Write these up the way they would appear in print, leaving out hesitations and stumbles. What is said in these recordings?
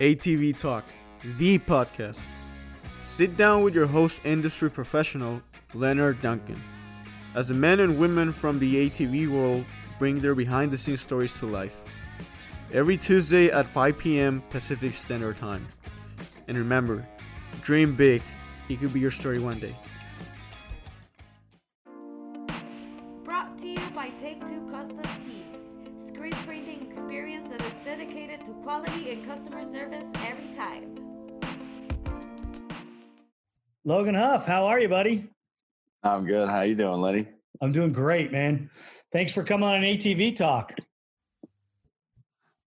ATV Talk, the podcast. Sit down with your host, industry professional, Leonard Duncan, as the men and women from the ATV world bring their behind-the-scenes stories to life. Every Tuesday at 5 p.m. Pacific Standard Time. And remember, dream big. It could be your story one day. Brought to you by Take-Two Custom Tees, screen printing experience that is dedicated to quality and customer service every time. Logan Huff, how are you, buddy? I'm good. How you doing, Lenny? I'm doing great, man. Thanks for coming on an ATV Talk.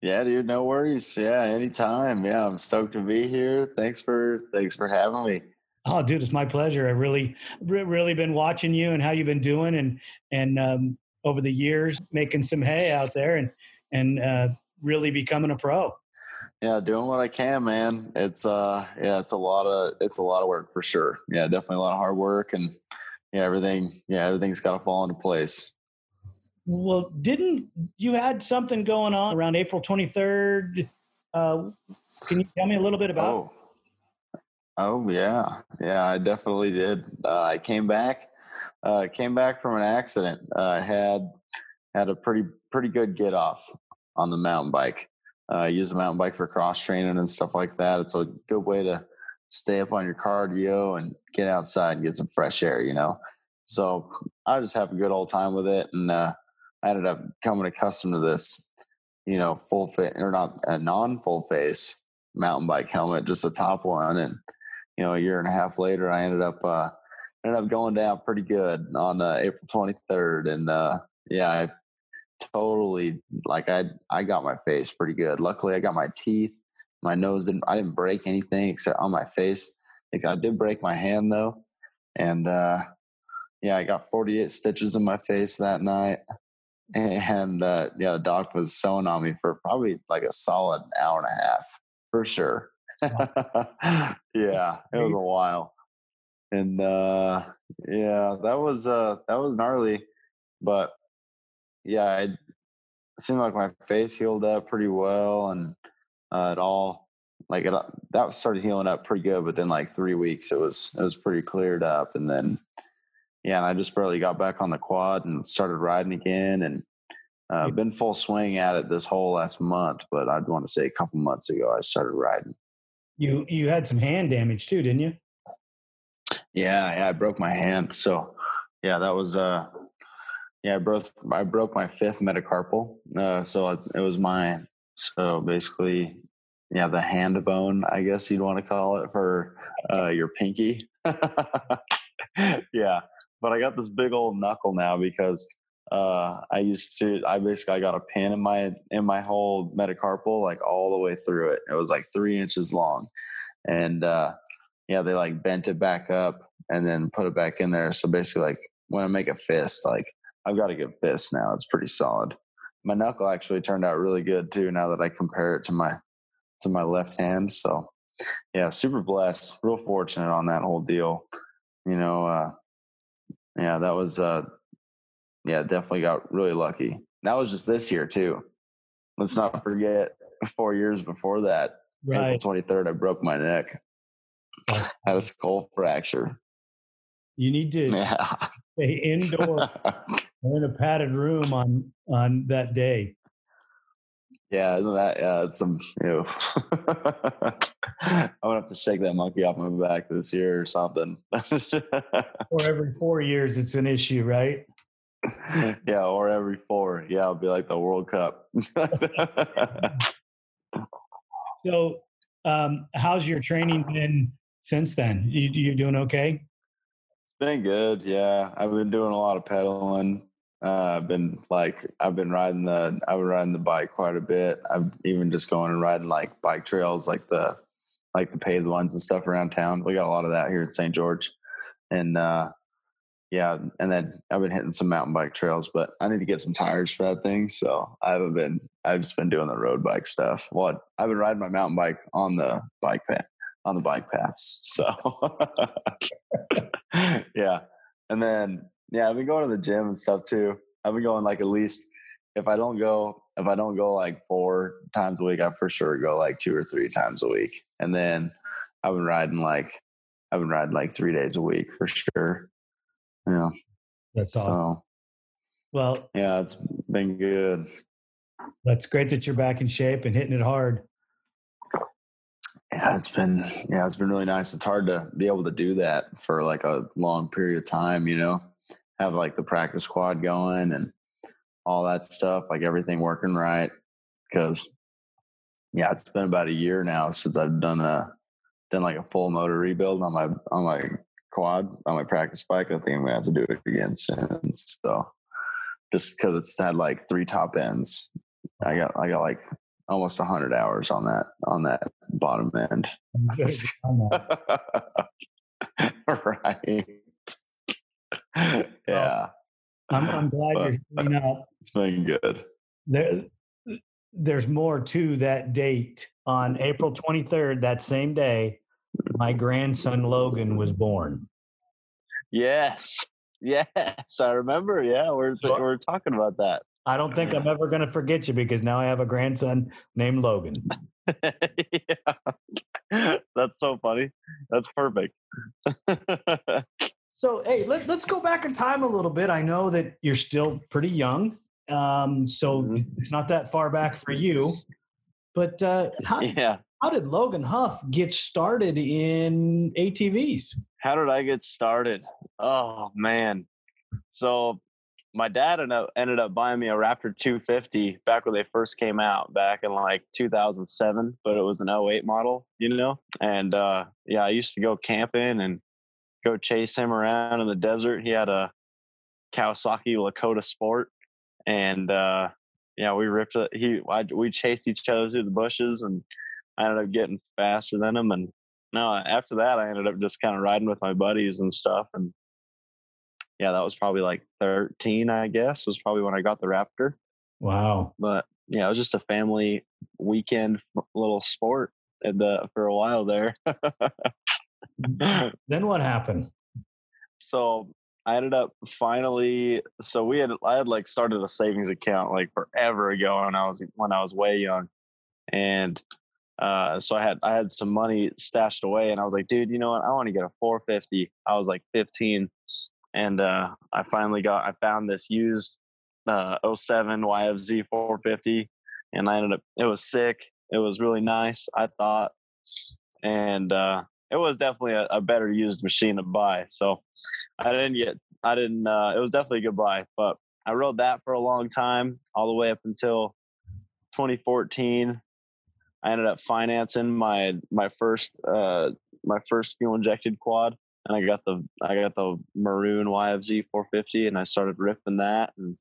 Yeah, dude, no worries. Yeah, anytime. Yeah, I'm stoked to be here. Thanks for having me. Oh, dude, it's my pleasure. I really been watching you and how you've been doing and over the years, making some hay out there and really becoming a pro. Yeah, doing what I can, man. It's a lot of work for sure. Yeah, definitely a lot of hard work and everything's got to fall into place. Well, didn't you had something going on around April 23rd? Can you tell me a little bit about? Oh yeah, I definitely did. I came back from an accident. I had a pretty good get off on the mountain bike. I use the mountain bike for cross training and stuff like that. It's a good way to stay up on your cardio and get outside and get some fresh air, you know. So I just have a good old time with it, and I ended up coming accustomed to this, you know, full fit or not a non-full face mountain bike helmet, just a top one. And, you know, a year and a half later, I ended up going down pretty good on April 23rd. And I got my face pretty good. Luckily I got my teeth, my nose I didn't break anything except on my face. Like, I did break my hand though. And, I got 48 stitches in my face that night. And, the doc was sewing on me for probably like a solid hour and a half for sure. Yeah. It was a while. And, that was gnarly, but yeah, it seemed like my face healed up pretty well. And, that started healing up pretty good, but then like 3 weeks it was pretty cleared up. And then, yeah, and I just barely got back on the quad and started riding again, and been full swing at it this whole last month. But I'd want to say a couple months ago I started riding. You had some hand damage too, didn't you? Yeah, I broke my hand. So yeah, that was I broke my fifth metacarpal. So basically the hand bone, I guess you'd want to call it, for your pinky. Yeah. But I got this big old knuckle now because I got a pin in my whole metacarpal, like all the way through it. It was like 3 inches long. And they like bent it back up and then put it back in there. So basically, like when I make a fist, like I've got a good fist now. It's pretty solid. My knuckle actually turned out really good too, now that I compare it to my left hand. So yeah, super blessed, real fortunate on that whole deal. You know, definitely got really lucky. That was just this year too. Let's not forget 4 years before that, right. April 23rd, I broke my neck. I had a skull fracture. You need to stay indoor or in a padded room on that day. Yeah, isn't that some, you know, I'm gonna have to shake that monkey off my back this year or something. Or every 4 years it's an issue, right? Yeah, or every four. Yeah, it'll be like the World Cup. So how's your training been since then? You doing okay? It's been good, yeah. I've been doing a lot of pedaling. I've been riding the bike quite a bit. I've even just going and riding like bike trails, like the paved ones and stuff around town. We got a lot of that here at St. George. And, and then I've been hitting some mountain bike trails, but I need to get some tires for that thing. So I've just been doing the road bike stuff. Well, I've been riding my mountain bike on the bike paths. So yeah. And then, yeah, I've been going to the gym and stuff too. I've been going like at least if I don't go like 4 times a week, I for sure go like 2 or 3 times a week. And then I've been riding like 3 days a week for sure. Yeah. That's awesome. Well, yeah, it's been good. That's great that you're back in shape and hitting it hard. Yeah, it's been really nice. It's hard to be able to do that for like a long period of time, you know, have like the practice squad going and all that stuff, like everything working right. Because yeah, it's been about a year now since I've done like a full motor rebuild on my quad, on my practice bike. I think I'm gonna have to do it again soon. So just because it's had like 3 top ends, I got like almost 100 hours on that bottom end. Right. Yeah. I'm glad you're healing up. It's been good. There's more to that date. On April 23rd, that same day, my grandson Logan was born. Yes, I remember. Yeah, we're talking about that. I don't think I'm ever going to forget you because now I have a grandson named Logan. Yeah. That's so funny. That's perfect. So, hey, let's go back in time a little bit. I know that you're still pretty young, so it's not that far back for you. But how did Logan Huff get started in ATVs? How did I get started? Oh, man. So my dad ended up buying me a Raptor 250 back when they first came out, back in like 2007, but it was an 08 model, you know? And I used to go camping and go chase him around in the desert. He had a Kawasaki Lakota Sport, and we ripped it. We chased each other through the bushes, and I ended up getting faster than him. And no, after that, I ended up just kind of riding with my buddies and stuff. And yeah, that was probably like 13, I guess, was probably when I got the Raptor. Wow! But yeah, it was just a family weekend little sport for a while there. Then what happened? So I ended up finally. So I had like started a savings account like forever ago, and when I was way young, and so I had some money stashed away, and I was like, dude, you know what? I want to get a 450. I was like 15, and I found this used 07 YFZ 450, and it was sick. It was really nice, I thought, and it was definitely a better used machine to buy. So it was definitely a good buy, but I rode that for a long time, all the way up until 2014. I ended up financing my first fuel injected quad, and I got the maroon YFZ 450, and I started ripping that and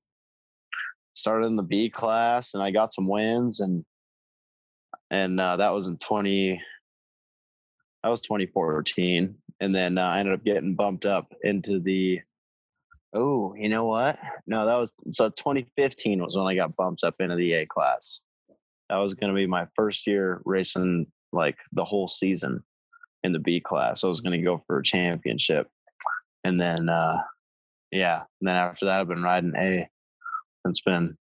started in the B class, and I got some wins, and that was in 2014, and then I ended up getting bumped up into the. Oh, you know what? No, that was so. 2015 was when I got bumped up into the A class. That was going to be my first year racing like the whole season in the B class. I was going to go for a championship, and then and then after that, I've been riding A. It's good.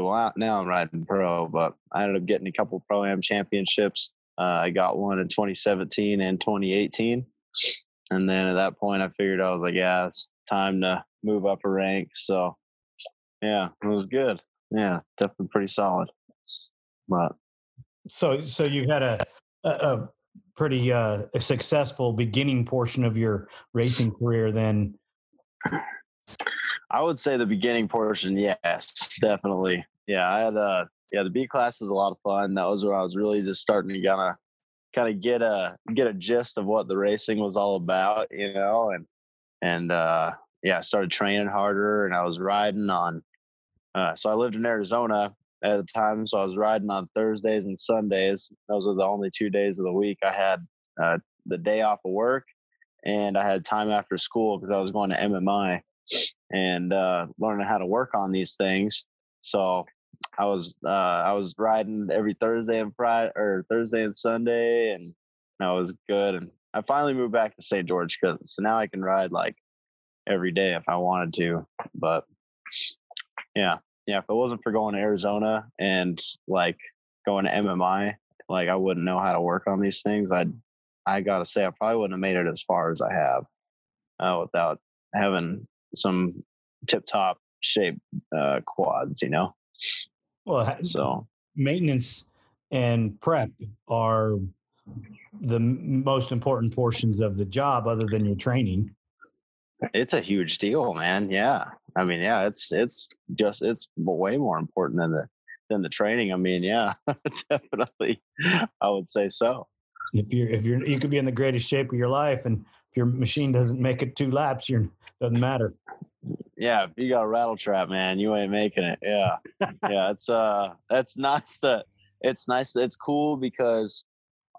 Well, now I'm riding pro, but I ended up getting a couple Pro-Am championships. I got one in 2017 and 2018. And then at that point, I figured I was like, yeah, it's time to move up a rank. So, yeah, it was good. Yeah, definitely pretty solid. But So you had a pretty successful beginning portion of your racing career then? I would say the beginning portion, yes, definitely. Yeah, I had a... Yeah, the B class was a lot of fun. That was where I was really just starting to kind of get a gist of what the racing was all about, you know. And I started training harder, and I was riding on. So I lived in Arizona at the time, so I was riding on Thursdays and Sundays. Those were the only 2 days of the week I had the day off of work, and I had time after school because I was going to MMI and learning how to work on these things. So. I was riding every Thursday and Friday, or Thursday and Sunday, and that was good. And I finally moved back to St. George, so now I can ride like every day if I wanted to. But yeah, yeah, if it wasn't for going to Arizona and like going to MMI, like I wouldn't know how to work on these things. I gotta say, I probably wouldn't have made it as far as I have without having some tip-top shape quads, you know. Well, so maintenance and prep are the most important portions of the job, other than your training. It's a huge deal, man. Yeah, I mean, yeah, it's way more important than the training. I mean, yeah, definitely, I would say so. If you're you could be in the greatest shape of your life, and if your machine doesn't make it 2 laps, it doesn't matter. Yeah, if you got a rattle trap, man, you ain't making it. Yeah, yeah, it's nice that it's nice. It's cool because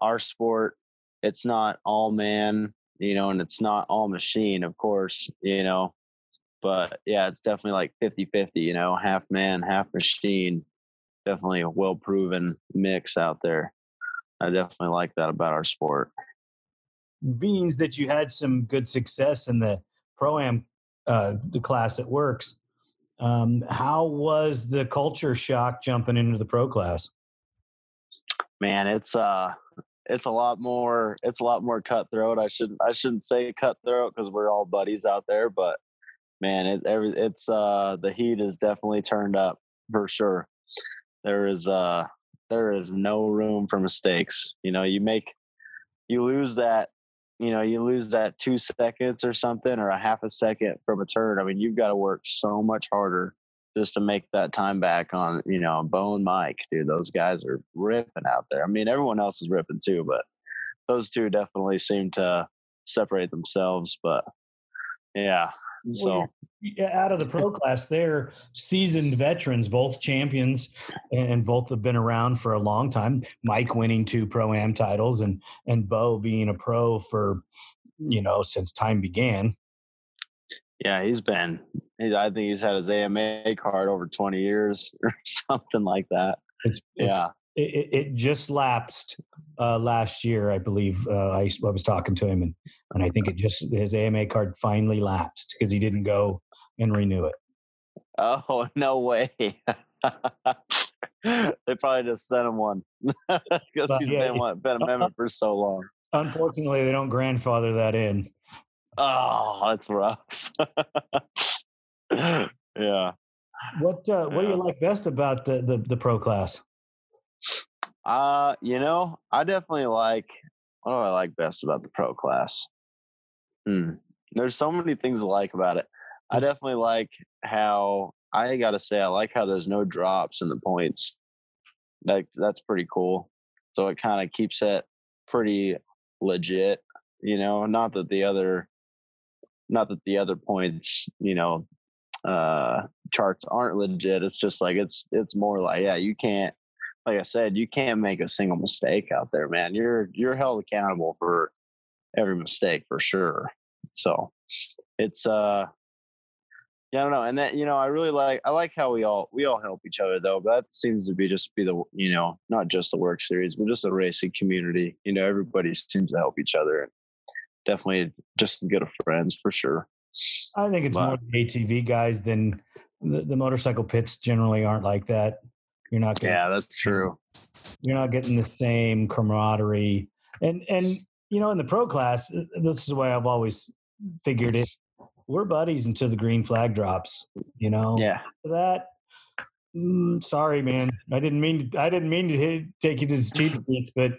our sport, it's not all man, you know, and it's not all machine, of course, you know, but yeah, it's definitely like 50-50, you know, half man, half machine, definitely a well-proven mix out there. I definitely like that about our sport. Beans that you had some good success in the Pro-Am, the class at Works. How was the culture shock jumping into the pro class? Man, it's a lot more cutthroat. I shouldn't say cutthroat because we're all buddies out there, but man, the heat is definitely turned up for sure. There is no room for mistakes. You know, you lose that 2 seconds or something, or a half a second from a turn. I mean, you've got to work so much harder just to make that time back on, you know, Bo and Mike, dude. Those guys are ripping out there. I mean, everyone else is ripping too, but those two definitely seem to separate themselves. But yeah, so out of the pro class, they're seasoned veterans, both champions, and both have been around for a long time. Mike winning 2 Pro-Am titles and Bo being a pro for, you know, since time began. Yeah, I think he's had his AMA card over 20 years or something like that. It just lapsed last year, I believe. I was talking to him, and I think his AMA card finally lapsed because he didn't go and renew it. Oh, no way. They probably just sent him one because he's been a member for so long. Unfortunately, they don't grandfather that in. Oh, that's rough. Yeah. What do you like best about the pro class? You know, I definitely like. What do I like best about the pro class? There's so many things I like about it. I definitely like I like how there's no drops in the points. Like, that's pretty cool. So it kind of keeps it pretty legit. You know, not that the other points, you know, charts aren't legit. It's just like, it's more like, yeah, you can't, like I said, you can't make a single mistake out there, man. You're held accountable for every mistake for sure. So it's, yeah, I don't know. And that, you know, I like how we all help each other though, but that seems to be the, you know, not just the work series, but just the racing community. You know, everybody seems to help each other. Definitely just as good of friends for sure. I think it's more the ATV guys than the motorcycle pits generally aren't like that. You're not getting, yeah, that's true. You're not getting the same camaraderie. And you know, in the pro class, this is the way I've always figured it. We're buddies until the green flag drops, you know. Yeah. Sorry, man. I didn't mean to take you to the cheap seats, but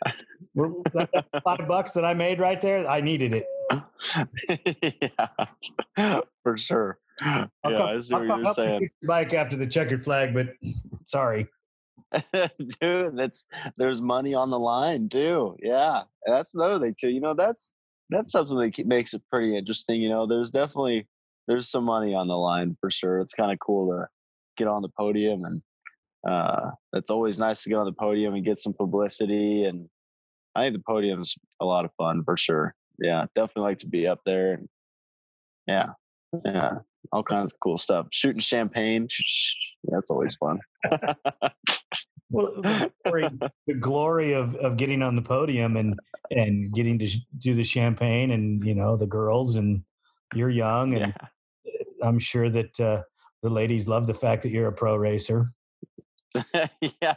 that $5 that I made right there, I needed it. Yeah, for sure. Yeah, I see what you're saying. Bike after the checkered flag, but sorry, dude. There's money on the line too. Yeah, and that's another thing too. You know, that's something that makes it pretty interesting. You know, there's some money on the line for sure. It's kind of cool to get on the podium, and it's always nice to get on the podium and get some publicity, and I think the podium's a lot of fun for sure. Yeah, definitely like to be up there. Yeah, all kinds of cool stuff, shooting champagne, that's always fun. Well, the glory of getting on the podium and getting to do the champagne, and you know, the girls, and you're young, and yeah. I'm sure that the ladies love the fact that you're a pro racer. Yeah.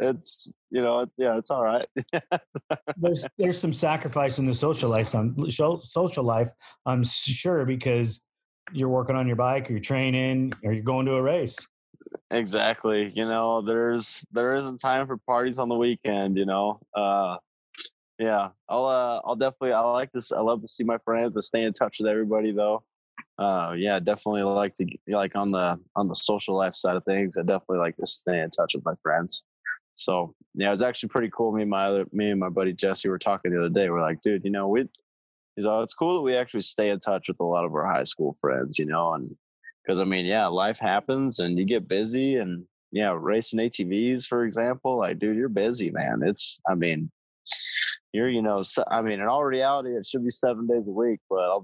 It's, you know, it's all right. There's some sacrifice in the social life, I'm sure, because you're working on your bike or you're training or you're going to a race. Exactly. You know, there isn't time for parties on the weekend, you know? Yeah, I love to see my friends and stay in touch with everybody though. Definitely like to, like on the social life side of things, I definitely like to stay in touch with my friends. So yeah, it's actually pretty cool. Me and my buddy Jesse were talking the other day. We're like, dude, you know, it's cool that we actually stay in touch with a lot of our high school friends, you know, and because I mean, yeah, life happens and you get busy and yeah, racing ATVs, for example, like, dude, you're busy, man. In all reality, it should be 7 days a week, but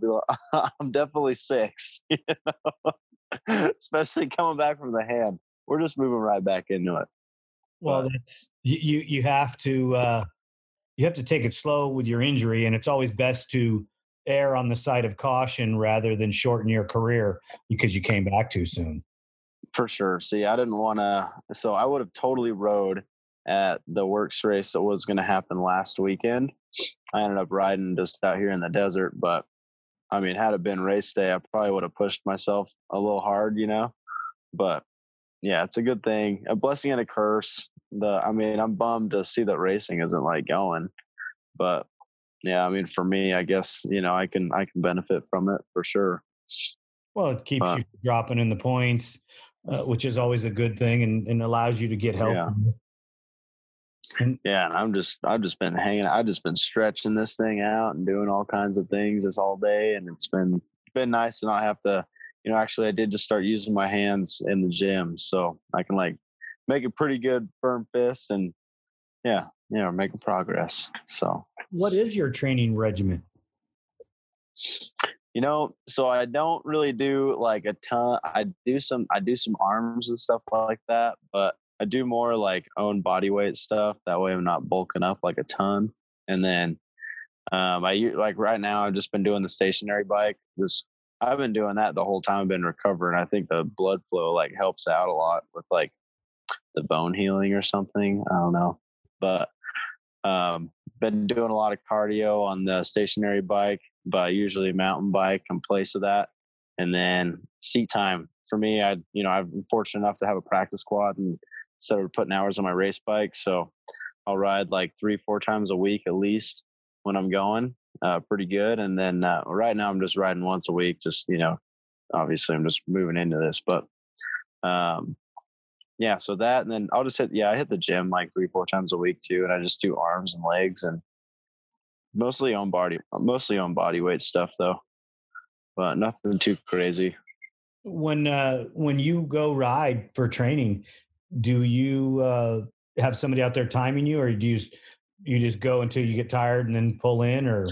I'm definitely six, you know? Especially coming back from the ham. We're just moving right back into it. Well, that's, you have to take it slow with your injury, and it's always best to err on the side of caution rather than shorten your career because you came back too soon. For sure. See, I didn't want to, so I would have totally rode at the works race that was going to happen last weekend. I ended up riding just out here in the desert, but I mean, had it been race day, I probably would have pushed myself a little hard, you know, but yeah, it's a good thing, a blessing and a curse. I'm bummed to see that racing isn't like going, but yeah, I mean, for me, I guess, you know, I can benefit from it for sure. Well, it keeps you dropping in the points, which is always a good thing, and allows you to get help. Yeah. Yeah, and I've just been hanging. I've just been stretching this thing out and doing all kinds of things this all day, and it's been nice to not have to. You know, actually, I did just start using my hands in the gym, so I can like make a pretty good firm fist, and making progress. So, what is your training regimen? You know, so I don't really do like a ton. I do some arms and stuff like that, but I do more like own body weight stuff. That way I'm not bulking up like a ton. And then right now I've just been doing the stationary bike. I've been doing that the whole time I've been recovering. I think the blood flow like helps out a lot with like the bone healing or something. I don't know. But been doing a lot of cardio on the stationary bike, but usually mountain bike in place of that. And then seat time. For me, I'm fortunate enough to have a practice quad and instead of putting hours on my race bike. So I'll ride like 3-4 times a week, at least when I'm going pretty good. And then right now I'm just riding once a week, just, you know, obviously I'm just moving into this, but so that, and then I'll just I hit the gym like 3-4 times a week too. And I just do arms and legs and mostly on body weight stuff though, but nothing too crazy. When you go ride for training, do you have somebody out there timing you, or do you just go until you get tired and then pull in? Or,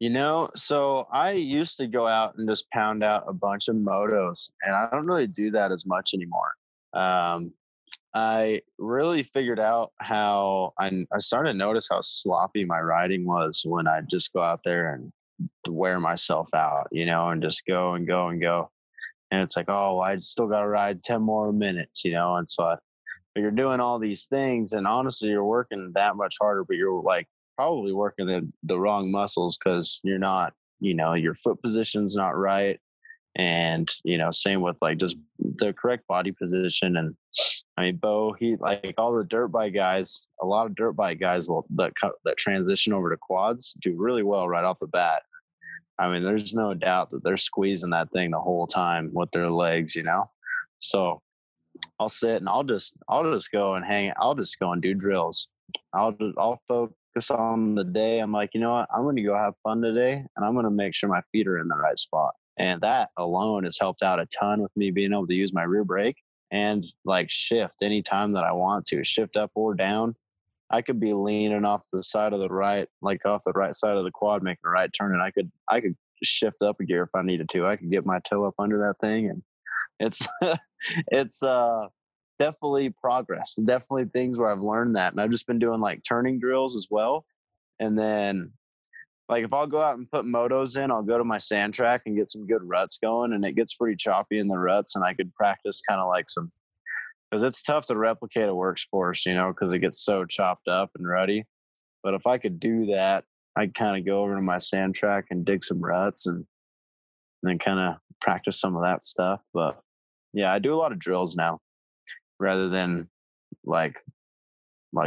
you know, so I used to go out and just pound out a bunch of motos, and I don't really do that as much anymore. I really figured out how I started to notice how sloppy my riding was when I just go out there and wear myself out, you know, and just go and go and go. And it's like, oh, I still got to ride 10 more minutes, you know? And so but you're doing all these things and honestly, you're working that much harder, but you're like probably working the wrong muscles because you're not, you know, your foot position's not right. And, you know, same with like just the correct body position. And I mean, Bo, he like all the dirt bike guys, a lot of dirt bike guys that transition over to quads do really well right off the bat. I mean, there's no doubt that they're squeezing that thing the whole time with their legs, you know? So I'll sit and I'll just go and hang. I'll just go and do drills. I'll focus on the day. I'm like, you know what? I'm going to go have fun today and I'm going to make sure my feet are in the right spot. And that alone has helped out a ton with me being able to use my rear brake and like shift anytime that I want to, shift up or down. I could be leaning off the side of the right, like off the right side of the quad, making a right turn, and I could shift up a gear if I needed to. I could get my toe up under that thing, and it's definitely progress. Definitely things where I've learned that, and I've just been doing like turning drills as well, and then Like if I'll go out and put motos in, I'll go to my sand track and get some good ruts going, and it gets pretty choppy in the ruts, and I could practice kind of like some, because it's tough to replicate a work course, you know, because it gets so chopped up and ruddy. But if I could do that, I'd kind of go over to my sand track and dig some ruts and then kind of practice some of that stuff. But yeah, I do a lot of drills now rather than like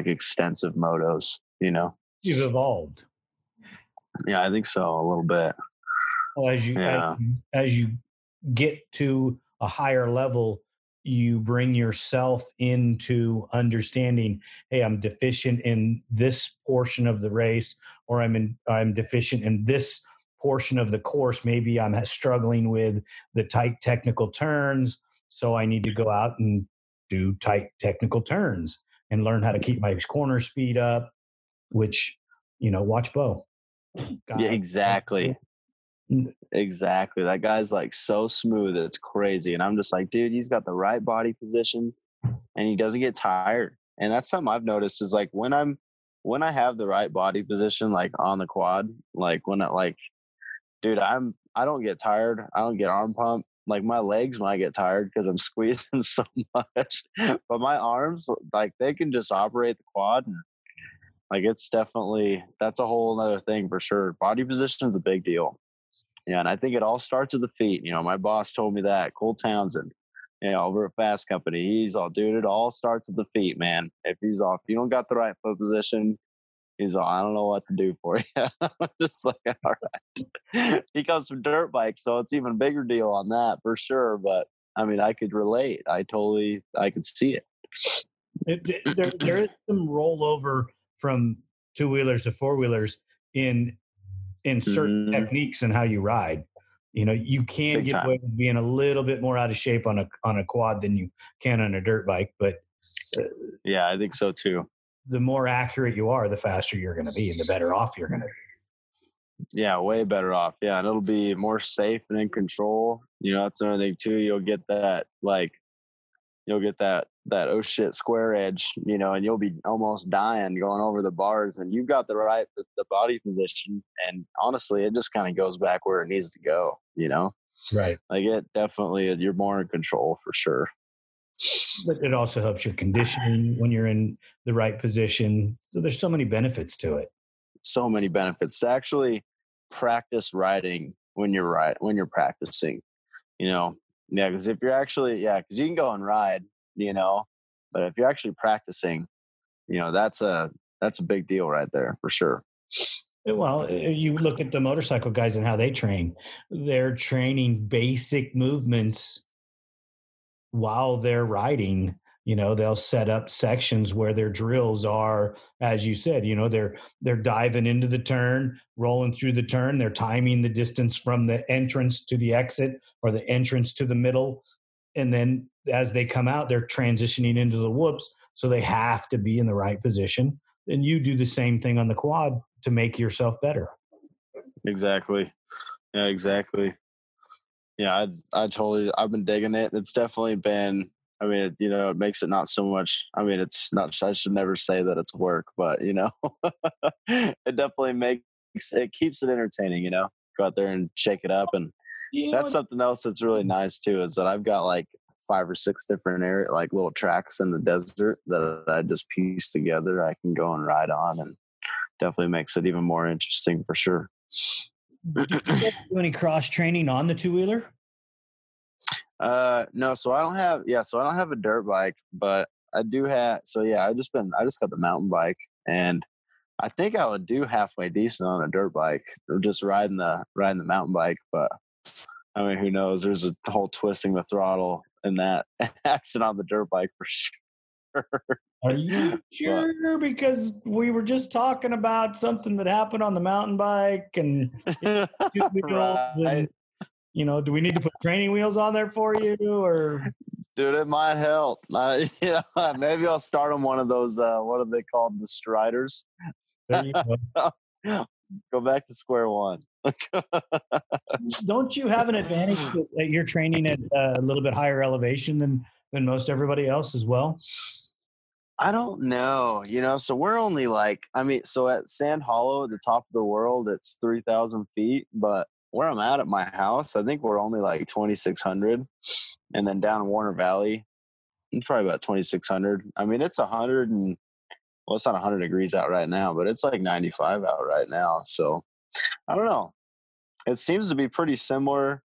extensive motos, you know. You've evolved. Yeah, I think so, a little bit. Well, as you get to a higher level, you bring yourself into understanding, hey, I'm deficient in this portion of the race, or I'm deficient in this portion of the course. Maybe I'm struggling with the tight technical turns, so I need to go out and do tight technical turns and learn how to keep my corner speed up, which, you know, watch Bo. God. Yeah, exactly. Exactly. That guy's like so smooth. It's crazy. And I'm just like, dude, he's got the right body position and he doesn't get tired. And that's something I've noticed is like when I have the right body position, like on the quad, like when I like, dude, I don't get tired. I don't get arm pump. Like my legs might get tired because I'm squeezing so much, but my arms, like they can just operate the quad. And like, it's definitely, that's a whole nother thing for sure. Body position is a big deal. Yeah, and I think it all starts at the feet. You know, my boss told me that, Cole Townsend, you know, over at Fast Company. He's all, dude, it all starts at the feet, man. If you don't got the right foot position, he's all, I don't know what to do for you. I'm just like, all right. He comes from dirt bikes, so it's even a bigger deal on that for sure. But, I mean, I could relate. I could see it. There is some rollover from two-wheelers to four-wheelers in certain techniques and how you ride. You know, you can Big get time. Away with being a little bit more out of shape on a quad than you can on a dirt bike, but yeah, I think so too. The more accurate you are, the faster you're going to be and the better off you're going to be. Yeah, way better off. Yeah, and it'll be more safe and in control. You know, that's another thing too. You'll get that oh shit square edge, you know, and you'll be almost dying going over the bars, and you've got the body position, and honestly it just kind of goes back where it needs to go, you know. Right. Like it definitely, you're more in control for sure. But it also helps your conditioning when you're in the right position. So there's so many benefits to it. So many benefits. To actually practice riding when you're practicing, you know. Yeah, because if you're actually, yeah, because you can go and ride, you know, but if you're actually practicing, you know, that's a big deal right there for sure. Well, you look at the motorcycle guys and how they train. They're training basic movements while they're riding. You know, they'll set up sections where their drills are, as you said, you know, they're diving into the turn, rolling through the turn. They're timing the distance from the entrance to the exit or the entrance to the middle. And then as they come out, they're transitioning into the whoops. So they have to be in the right position. And you do the same thing on the quad to make yourself better. Exactly. Yeah, exactly. Yeah, I totally, I've been digging it. It's definitely been, I mean, you know, it makes it not so much, I mean, it's not, I should never say that it's work, but, you know, it definitely keeps it entertaining, you know, go out there and shake it up. And you know, that's something else that's really nice too, is that I've got like 5 or 6 different area, like little tracks in the desert that I just piece together. I can go and ride on, and definitely makes it even more interesting for sure. Do you do any cross training on the two-wheeler? No, so I don't have, yeah, so I don't have a dirt bike, but I do have, so yeah, I just got the mountain bike, and I think I would do halfway decent on a dirt bike, or just riding the mountain bike. But I mean, who knows? There's a whole twisting the throttle in that accident on the dirt bike for sure. Are you sure? Because we were just talking about something that happened on the mountain bike, and you know, do we need to put training wheels on there for you, or? Dude, it might help. You know, maybe I'll start on one of those, what are they called? The Striders. There you go. Go back to square one. Don't you have an advantage that you're training at a little bit higher elevation than most everybody else as well? I don't know, you know, so we're only like, I mean, so at Sand Hollow, the top of the world, it's 3,000 feet, but where I'm at my house, I think we're only like 2,600. And then down in Warner Valley, it's probably about 2,600. I mean, it's 100 and, well, it's not 100 degrees out right now, but it's like 95 out right now. So I don't know. It seems to be pretty similar.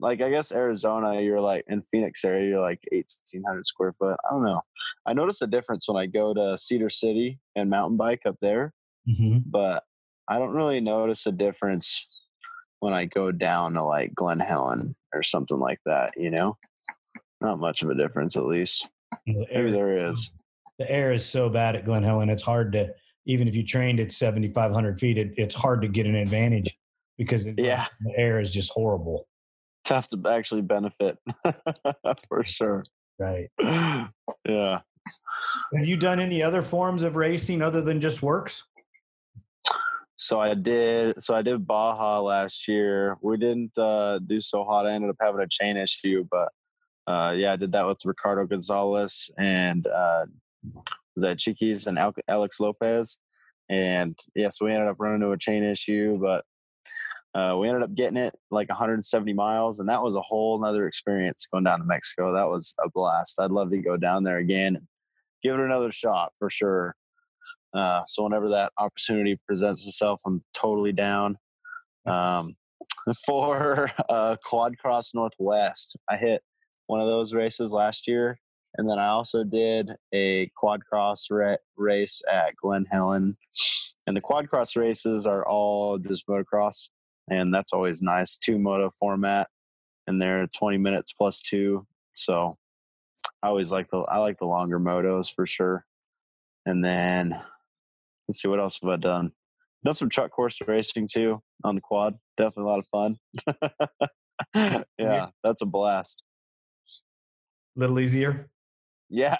Like, I guess Arizona, you're like in Phoenix area, you're like 1,800 square foot. I don't know. I notice a difference when I go to Cedar City and mountain bike up there, but I don't really notice a difference when I go down to like Glen Helen or something like that, you know, not much of a difference, at least. Maybe there is. The air is so bad at Glen Helen. It's hard to, even if you trained at 7,500 feet, it's hard to get an advantage because the air is just horrible. Tough to actually benefit for sure. Right. Yeah. Have you done any other forms of racing other than just works? So I did Baja last year. We didn't do so hot. I ended up having a chain issue, but I did that with Ricardo Gonzalez and Chiquis and Alex Lopez. And so we ended up running into a chain issue, but we ended up getting it like 170 miles, and that was a whole nother experience going down to Mexico. That was a blast. I'd love to go down there again and give it another shot for sure. So whenever that opportunity presents itself, I'm totally down. For Quad Cross Northwest, I hit one of those races last year, and then I also did a Quad Cross race at Glen Helen. And the Quad Cross races are all just motocross. And that's always nice. 2 moto format, and they're 20 minutes plus 2. So I always like the longer motos for sure. And then let's see, what else have I done? Done some truck course racing too on the quad. Definitely a lot of fun. Yeah, that's a blast. A little easier. Yeah,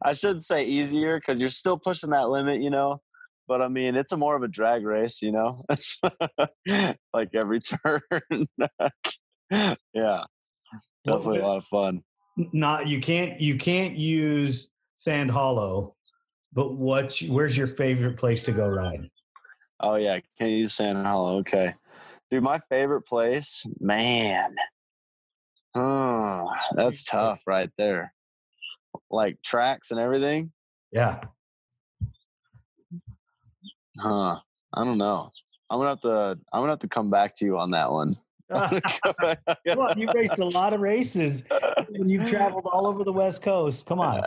I shouldn't say easier because you're still pushing that limit, you know. But I mean, it's more of a drag race, you know, like every turn. Yeah. Definitely a lot of fun. You can't use Sand Hollow, but where's your favorite place to go ride? Oh yeah. Can't use Sand Hollow. Okay. Dude, my favorite place, man. Oh, that's tough right there. Like tracks and everything. Yeah. I don't know. I'm gonna have to come back to you on that one. Well, you raced a lot of races and you've traveled all over the West Coast. Come on.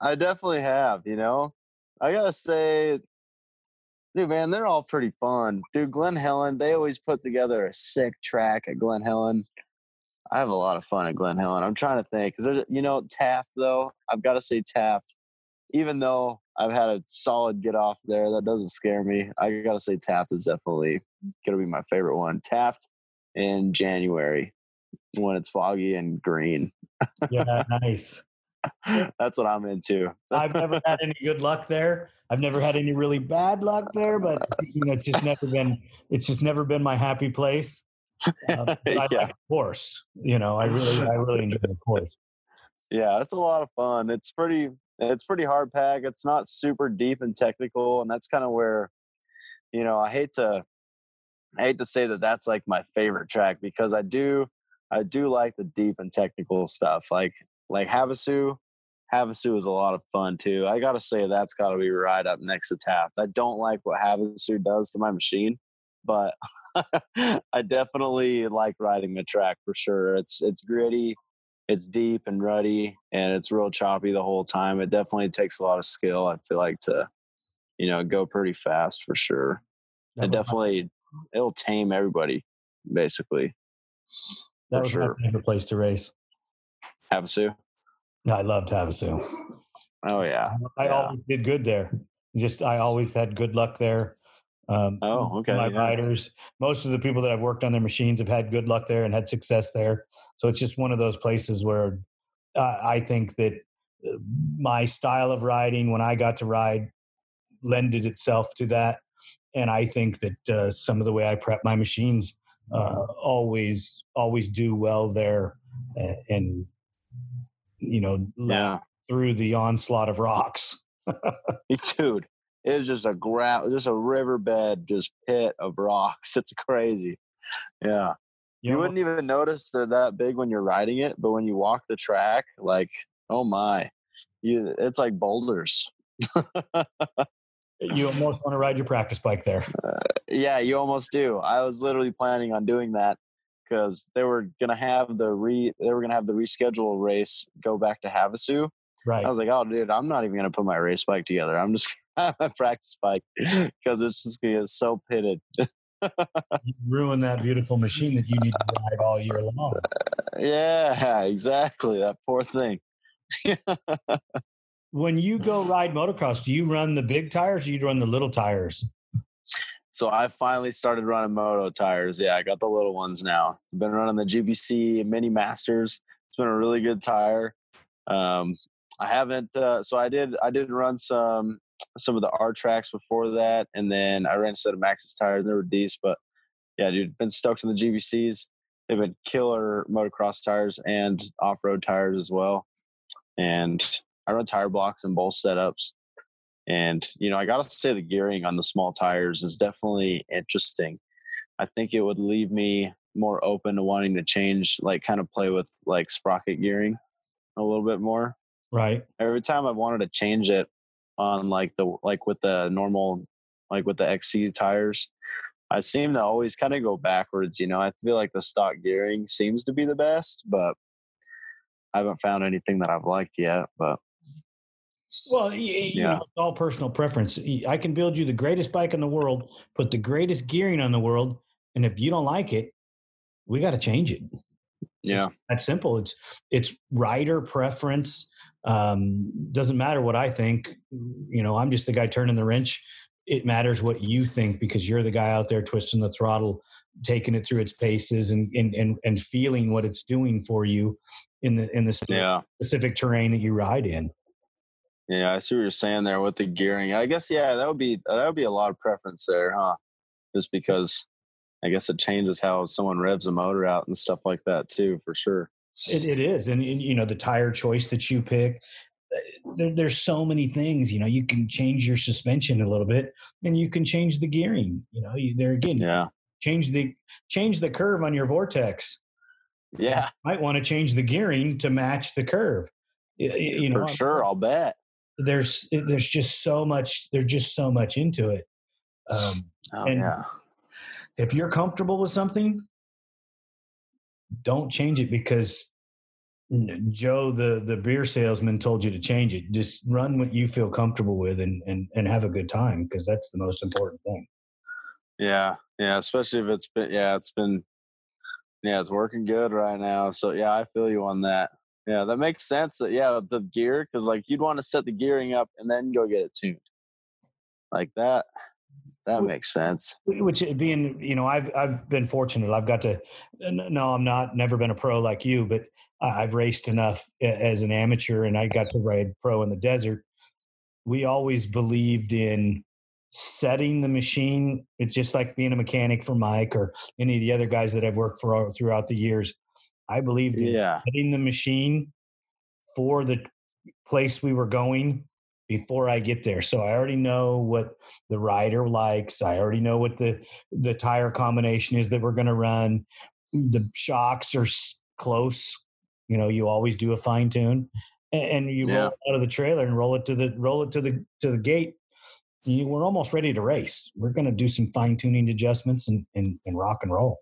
I definitely have, you know. I gotta say, dude, man, they're all pretty fun. Dude, Glen Helen, they always put together a sick track at Glen Helen. I have a lot of fun at Glen Helen. I'm trying to think. Taft though, I've gotta say Taft. Even though I've had a solid get off there, that doesn't scare me. I got to say Taft is definitely going to be my favorite one. Taft in January when it's foggy and green. Yeah, nice. That's what I'm into. I've never had any good luck there. I've never had any really bad luck there, but you know, it's just never been my happy place. But I like the course. You know, I really enjoy the course. Yeah, it's a lot of fun. It's pretty hard pack. It's not super deep and technical, and that's kind of where, you know, I hate to say that that's like my favorite track because I do like the deep and technical stuff. Like Havasu. Havasu is a lot of fun too. I gotta say that's gotta be right up next to Taft. I don't like what Havasu does to my machine, but I definitely like riding the track for sure. It's gritty. It's deep and ruddy, and it's real choppy the whole time. It definitely takes a lot of skill, I feel like, to, you know, go pretty fast for sure. It definitely – it'll tame everybody, basically. That was my favorite place to race. Havasu? No, I loved Havasu. Oh, yeah. I always did good there. I always had good luck there. Riders, most of the people that I've worked on their machines have had good luck there and had success there. So it's just one of those places where I think that my style of riding, when I got to ride, lended itself to that. And I think that some of the way I prep my machines always do well there. And, you know, through the onslaught of rocks. Dude, it was just a riverbed, just pit of rocks. It's crazy. Yeah. You wouldn't even notice they're that big when you're riding it, but when you walk the track, like, oh my, it's like boulders. You almost want to ride your practice bike there. Yeah, you almost do. I was literally planning on doing that because they were going to have the reschedule race go back to Havasu. Right. I was like, oh, dude, I'm not even going to put my race bike together. I'm just going to have my practice bike because it's just going to get so pitted. You ruin that beautiful machine that you need to drive all year long. Yeah, exactly. That poor thing. When you go ride motocross, do you run the big tires or you run the little tires? So I finally started running moto tires. Yeah, I got the little ones now. I've been running the GBC Mini Masters. It's been a really good tire. I haven't. So I did run some of the R tracks before that, and then I ran a set of Maxxis tires. They were decent, but yeah, dude, been stoked on the GBCs. They've been killer motocross tires and off-road tires as well. And I run tire blocks in both setups. And, you know, I got to say the gearing on the small tires is definitely interesting. I think it would leave me more open to wanting to change, like kind of play with like sprocket gearing a little bit more. Right. Every time I've wanted to change it on with the XC tires, I seem to always kind of go backwards. You know, I feel like the stock gearing seems to be the best, but I haven't found anything that I've liked yet. But well, you know, it's all personal preference. I can build you the greatest bike in the world, put the greatest gearing on the world, and if you don't like it, we got to change it. Yeah, it's that simple. It's rider preference. Doesn't matter what I think. You know, I'm just the guy turning the wrench. It matters what you think because you're the guy out there twisting the throttle, taking it through its paces and feeling what it's doing for you in the specific terrain that you ride in. Yeah, I see what you're saying there with the gearing. I guess, yeah, that would be a lot of preference there, huh? Just because I guess it changes how someone revs a motor out and stuff like that too, for sure. It is. And, you know, the tire choice that you pick, there's so many things. You know, you can change your suspension a little bit and you can change the gearing. You know, change the curve on your Vortex. Yeah. You might want to change the gearing to match the curve. You know, for sure. I'll bet there's just so much into it. If you're comfortable with something, don't change it because Joe, the beer salesman, told you to change it. Just run what you feel comfortable with and have a good time because that's the most important thing. Yeah. Yeah. Especially if it's working good right now. So yeah, I feel you on that. Yeah. That makes sense. The gear, because like you'd want to set the gearing up and then go get it tuned like that. That makes sense. Which being, you know, I've been fortunate. I've got to, no, I'm not, never been a pro like you, but I've raced enough as an amateur and I got to ride pro in the desert. We always believed in setting the machine. It's just like being a mechanic for Mike or any of the other guys that I've worked for throughout the years. I believed in setting the machine for the place we were going before I get there. So I already know what the rider likes. I already know what the tire combination is that we're going to run. The shocks are close. You know, you always do a fine tune and you roll it out of the trailer and roll it to the gate. You were almost ready to race. We're going to do some fine tuning adjustments and rock and roll.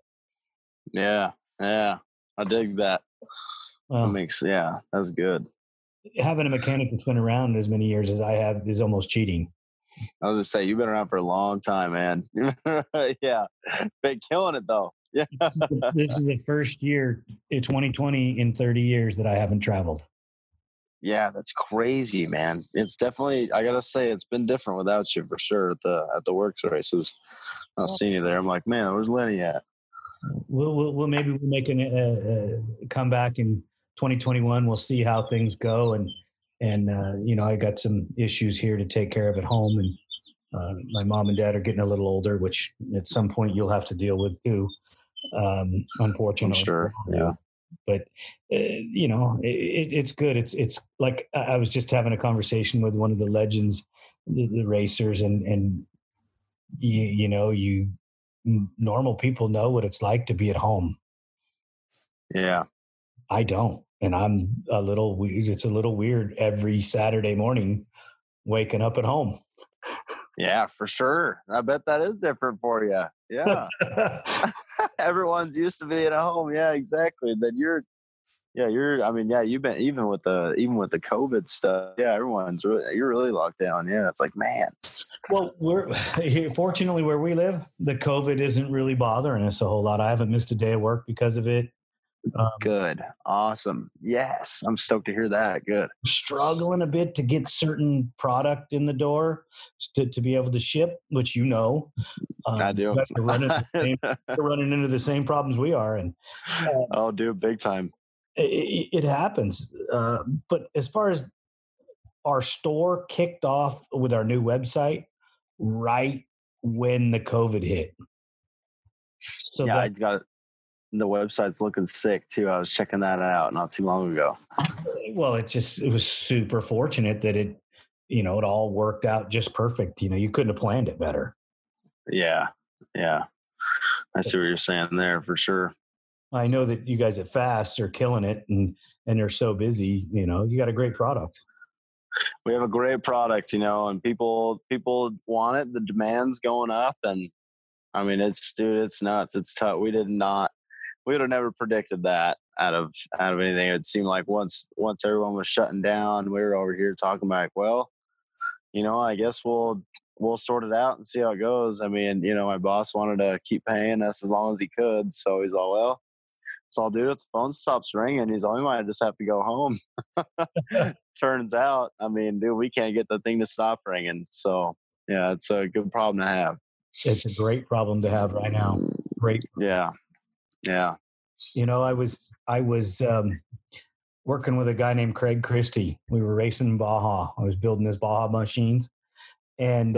Yeah. Yeah. I dig that. That's good. Having a mechanic that's been around as many years as I have is almost cheating. I was going to say, you've been around for a long time, man. Yeah. Been killing it, though. Yeah. This is the first year in 2020 in 30 years that I haven't traveled. Yeah, that's crazy, man. It's definitely, I got to say, it's been different without you for sure at the works races. I've seen you there. I'm like, man, where's Lenny at? We'll maybe we'll make a comeback in 2021. We'll see how things go. And you know, I got some issues here to take care of at home. And my mom and dad are getting a little older, which at some point you'll have to deal with too, unfortunately. I'm sure, yeah. But you know, it's good. It's like I was just having a conversation with one of the legends, the racers, and you know, you normal people know what it's like to be at home. Yeah, I don't, and I'm a little weird. It's a little weird every Saturday morning waking up at home. Yeah, for sure. I bet that is different for you. Yeah. Everyone's used to being at home. Yeah, exactly. Then you've been, even with the COVID stuff. Yeah. You're really locked down. Yeah. It's like, man. Well, fortunately where we live, the COVID isn't really bothering us a whole lot. I haven't missed a day of work because of it. Good. Awesome. Yes. I'm stoked to hear that. Good. Struggling a bit to get certain product in the door to be able to ship, which, you know, I do. They're running into the same problems we are. And oh, dude, big time. It happens. But as far as our store kicked off with our new website, right when the COVID hit. So yeah, I got it. The website's looking sick too. I was checking that out not too long ago. Well, it was super fortunate that it, you know, it all worked out just perfect. You know, you couldn't have planned it better. Yeah. Yeah. I see what you're saying there for sure. I know that you guys at Fast are killing it and they're so busy, you know, you got a great product. We have a great product, you know, and people want it. The demand's going up, and I mean, it's nuts. It's tough. We would have never predicted that out of anything. It seemed like once everyone was shutting down, we were over here talking about, well, you know, I guess we'll sort it out and see how it goes. I mean, you know, my boss wanted to keep paying us as long as he could, so he's all, well, it's all, dude, if the phone stops ringing, he's all, we might just have to go home. Turns out, I mean, dude, we can't get the thing to stop ringing. So yeah, it's a good problem to have. It's a great problem to have right now. Great. Yeah. Yeah. You know, I was working with a guy named Craig Christie. We were racing in Baja. I was building this Baja machines. And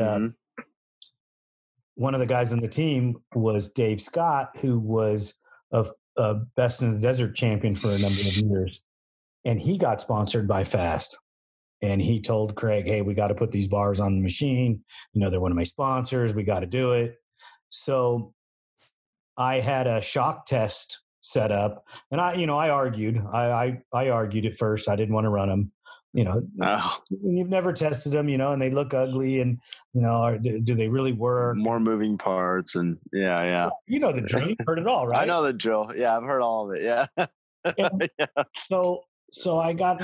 one of the guys on the team was Dave Scott, who was a Best in the Desert champion for a number of years. And he got sponsored by Fast. And he told Craig, hey, we got to put these bars on the machine. You know, they're one of my sponsors. We got to do it. So I had a shock test set up, and I argued. I argued at first. I didn't want to run them. You know, You've never tested them, you know, and they look ugly, and you know, do they really work? More moving parts, and yeah. You know the drill. You've heard it all, right? I know the drill. Yeah, I've heard all of it. Yeah. Yeah. So I got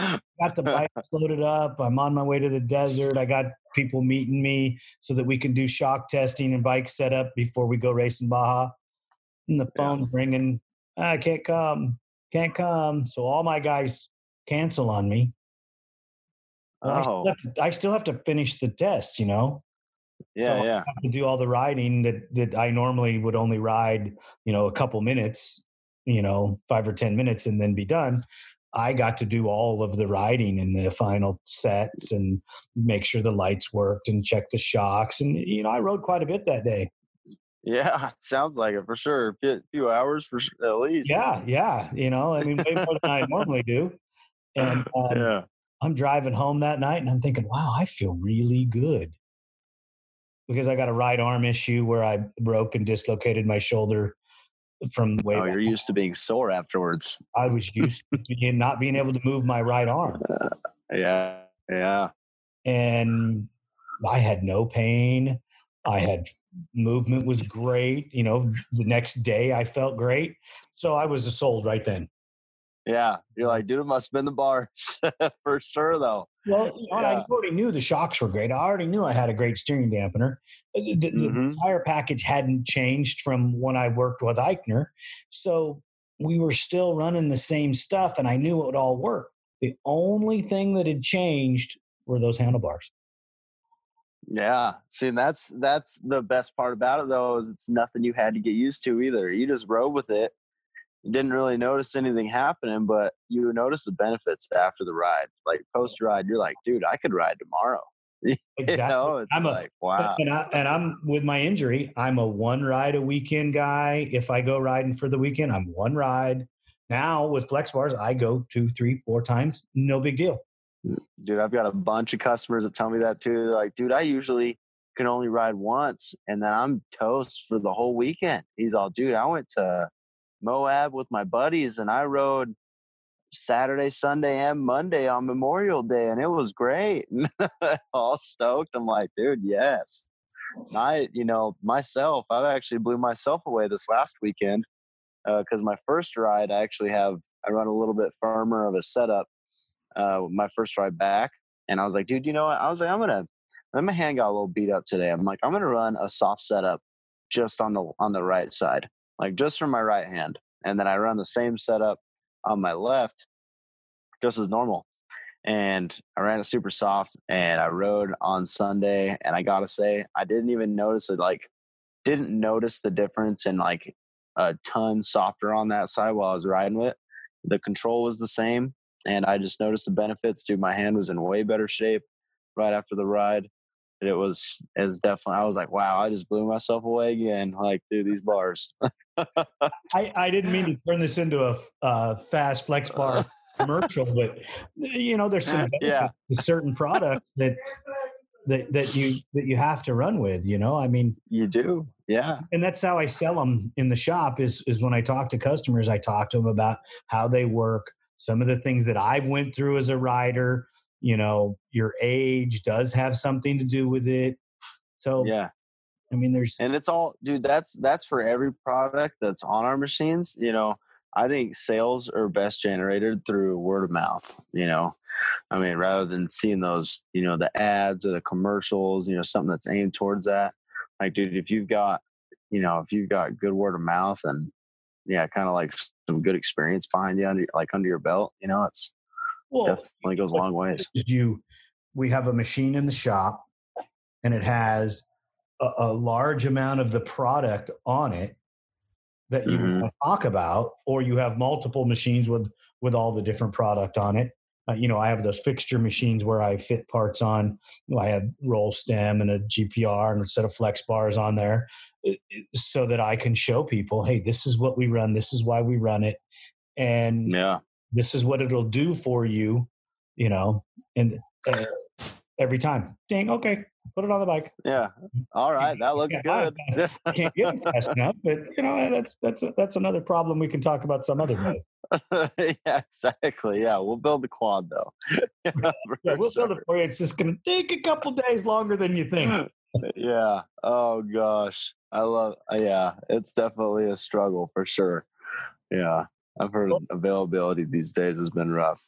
the bikes loaded up. I'm on my way to the desert. I got people meeting me so that we can do shock testing and bike setup before we go racing Baja. And the phone's ringing. I can't come. So all my guys cancel on me. I still have to finish the test, you know? Yeah, so yeah. I have to do all the riding that I normally would only ride, you know, a couple minutes, you know, 5 or 10 minutes, and then be done. I got to do all of the riding in the final sets and make sure the lights worked and check the shocks. And, you know, I rode quite a bit that day. Yeah, sounds like it for sure. A few hours for at least. Yeah. You know, I mean, way more than I normally do. And I'm driving home that night, and I'm thinking, wow, I feel really good, because I got a right arm issue where I broke and dislocated my shoulder from way back. You're used to being sore afterwards. I was used to not being able to move my right arm. Yeah. And I had no pain. I had movement was great. You know, the next day I felt great. So I was sold right then. Yeah. You're like, dude, it must have been the bars for sure though. Well, I already knew the shocks were great. I already knew I had a great steering dampener. The entire package hadn't changed from when I worked with Eichner. So we were still running the same stuff, and I knew it would all work. The only thing that had changed were those handlebars. Yeah. See, and that's the best part about it though, is it's nothing you had to get used to either. You just rode with it. You didn't really notice anything happening, but you notice the benefits after the ride. Like post ride, you're like, dude, I could ride tomorrow. Exactly. You know, it's wow. And I'm with my injury, I'm a one ride a weekend guy. If I go riding for the weekend, I'm one ride. Now with Flex bars, I go 2, 3, 4 times. No big deal. Dude, I've got a bunch of customers that tell me that too. They're like, dude, I usually can only ride once and then I'm toast for the whole weekend. He's all, dude, I went to Moab with my buddies and I rode Saturday, Sunday, and Monday on Memorial Day, and it was great. All stoked. I'm like, dude, yes. And I, you know, myself, I actually blew myself away this last weekend because my first ride, I run a little bit firmer of a setup my first ride back, and I was like, dude, you know what? I was like, my hand got a little beat up today. I'm like, I'm gonna run a soft setup just on the right side, like just from my right hand, and then I run the same setup on my left, just as normal. And I ran a super soft, and I rode on Sunday, and I gotta say, I didn't even notice it. Like, didn't notice the difference in like a ton softer on that side while I was riding it. The control was the same, and I just noticed the benefits. Dude, my hand was in way better shape right after the ride. It was definitely, I was like, wow, I just blew myself away again. Like, dude, these bars. I didn't mean to turn this into a fast Flex bar commercial, but you know, there's some certain products that you have to run with, you know, I mean, you do. Yeah. And that's how I sell them in the shop is when I talk to customers, I talk to them about how they work. Some of the things that I went through as a rider, you know, your age does have something to do with it. So, yeah, I mean, and it's all, dude, that's for every product that's on our machines. You know, I think sales are best generated through word of mouth, you know, I mean, rather than seeing those, you know, the ads or the commercials, you know, something that's aimed towards that. Like, dude, if you've got good word of mouth and kind of like some good experience behind you, under your belt, you know, definitely goes a long ways. We have a machine in the shop and it has a large amount of the product on it that you want to talk about, or you have multiple machines with all the different product on it. You know, I have those fixture machines where I fit parts on. You know, I have roll stem and a GPR and a set of Flex bars on there so that I can show people, hey, this is what we run. This is why we run it. And this is what it'll do for you, you know, and every time. Dang, okay, put it on the bike. Yeah. All right, that looks good. I can't get it fast enough, but, you know, that's another problem we can talk about some other day. Yeah, exactly. Yeah, we'll build the quad though. We'll build it for you. It's just gonna take a couple days longer than you think. Yeah. Oh gosh, I love. Yeah, it's definitely a struggle for sure. Yeah, I've heard availability these days has been rough.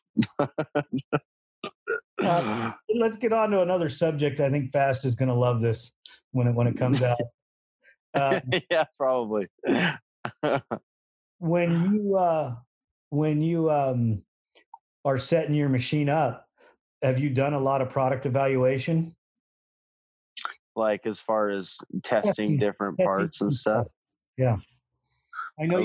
Let's get on to another subject. I think Fast is gonna love this when it comes out. Yeah, probably. When you are setting your machine up, have you done a lot of product evaluation? Like as far as testing different parts and stuff? Yeah. I know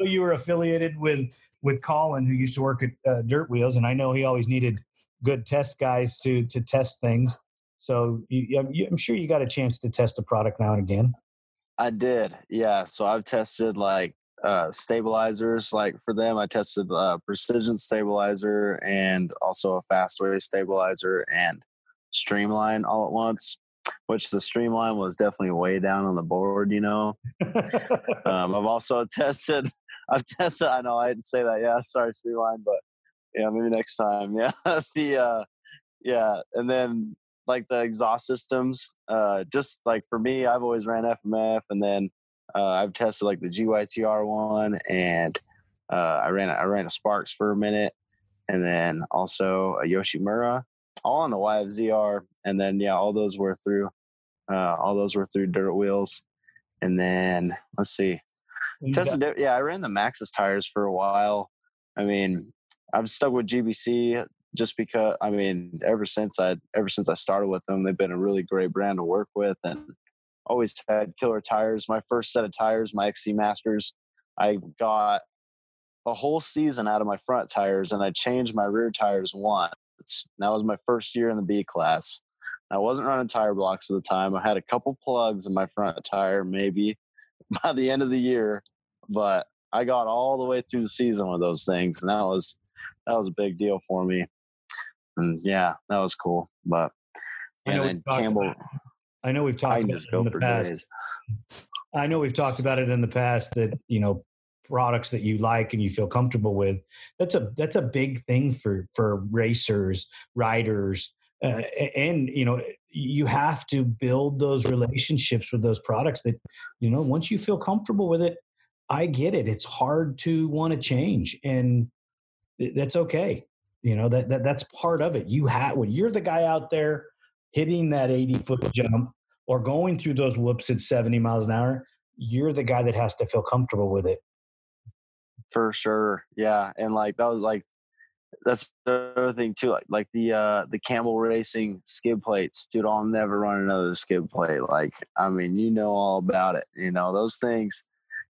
you were affiliated with Colin, who used to work at Dirt Wheels, and I know he always needed good test guys to test things. So I'm sure you got a chance to test a product now and again. I did, yeah. So I've tested like stabilizers, like for them I tested precision stabilizer and also a Fastway stabilizer and Streamline all at once, which the Streamline was definitely way down on the board, you know. I've tested I know I didn't say that, yeah, sorry Streamline, but yeah, maybe next time. Yeah. And then like the exhaust systems, just like for me, I've always ran FMF, and then I've tested like the GYTR one, and I ran a Sparks for a minute, and then also a Yoshimura, all on the YFZR, and then all those were through Dirt Wheels, and then let's see, I ran the Maxxis tires for a while. I mean, I've stuck with GBC just because ever since I started with them, they've been a really great brand to work with, and always had killer tires. My first set of tires, my XC Masters, I got a whole season out of my front tires, and I changed my rear tires once. And that was my first year in the B class. I wasn't running tire blocks at the time. I had a couple plugs in my front tire, maybe by the end of the year, but I got all the way through the season with those things, and that was a big deal for me. And yeah, that was cool. But and then Campbell, I know we've talked about it in the past. I know we've talked about it in the past that, you know, products that you like and you feel comfortable with, that's a big thing for racers, riders, and, you know, you have to build those relationships with those products that, you know, once you feel comfortable with it, I get it. It's hard to want to change, and that's okay. You know, that's part of it. You have, when you're the guy out there hitting that 80-foot jump or going through those whoops at 70 miles an hour, you're the guy that has to feel comfortable with it. For sure. Yeah. And like, that was like, that's the other thing too. Like the Campbell Racing skid plates, dude, I'll never run another skid plate. Like, I mean, you know all about it, you know, those things.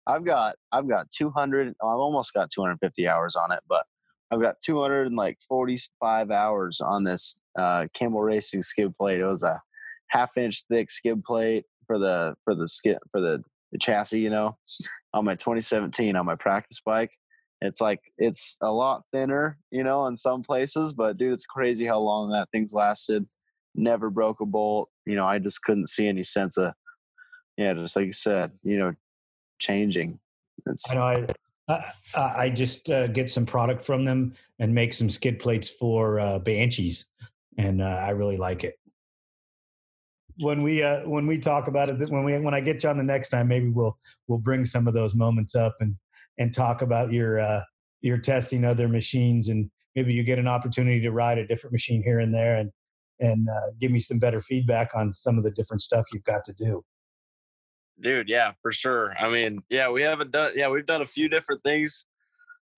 I've got 200, I've almost got 250 hours on it, but I've got 245 hours on this Campbell Racing skid plate. It was a 1/2 inch thick skid plate for the chassis, you know, on my 2017 on my practice bike. It's like, it's a lot thinner, you know, in some places, but dude, it's crazy how long that thing's lasted. Never broke a bolt. You know, I just couldn't see any sense of, yeah, just like you said, you know, changing. I just get some product from them and make some skid plates for Banshees, and I really like it. When we talk about it, when I get you on the next time, maybe we'll bring some of those moments up and talk about your testing other machines, and maybe you get an opportunity to ride a different machine here and there, and give me some better feedback on some of the different stuff you've got to do. Dude, yeah, for sure. I mean, yeah, we've done a few different things.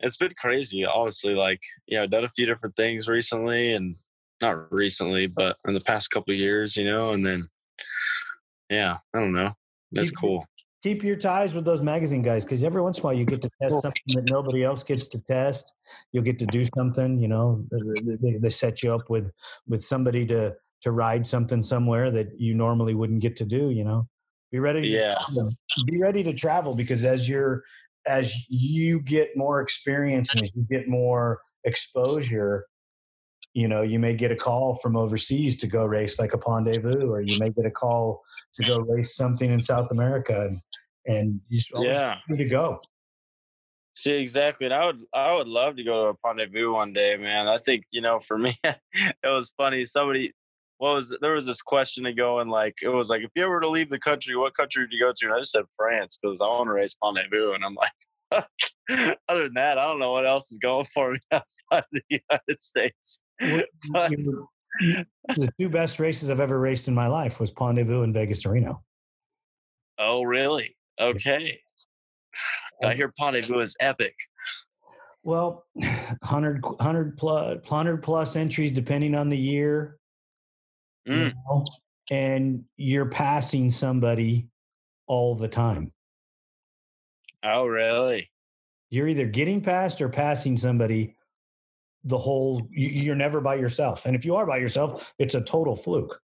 It's been crazy, honestly. Like, yeah, I've done a few different things recently, and not recently, but in the past couple of years, you know, and then, yeah, I don't know. That's cool. Keep your ties with those magazine guys, because every once in a while you get to test something that nobody else gets to test. You'll get to do something, you know, they set you up with somebody to ride something somewhere that you normally wouldn't get to do, you know. Be ready to travel, because as you get more experience and as you get more exposure, you know, you may get a call from overseas to go race like a Ponte Vu, or you may get a call to go race something in South America, and you just always need to go. See, exactly. And I would love to go to a Ponte Vu one day, man. I think, you know, for me, it was funny. There was this question ago, and like, it was like, if you ever were to leave the country, what country would you go to? And I just said France, because I want to race Ponte Vu. And I'm like, other than that, I don't know what else is going for me outside of the United States. But the two best races I've ever raced in my life was Ponte Vu and Vegas Reno. Oh, really? Okay. I hear Ponte Vu is epic. Well, 100 plus entries, depending on the year. You know, and you're passing somebody all the time. Oh, really? You're either getting past or passing somebody the whole – you're never by yourself. And if you are by yourself, it's a total fluke.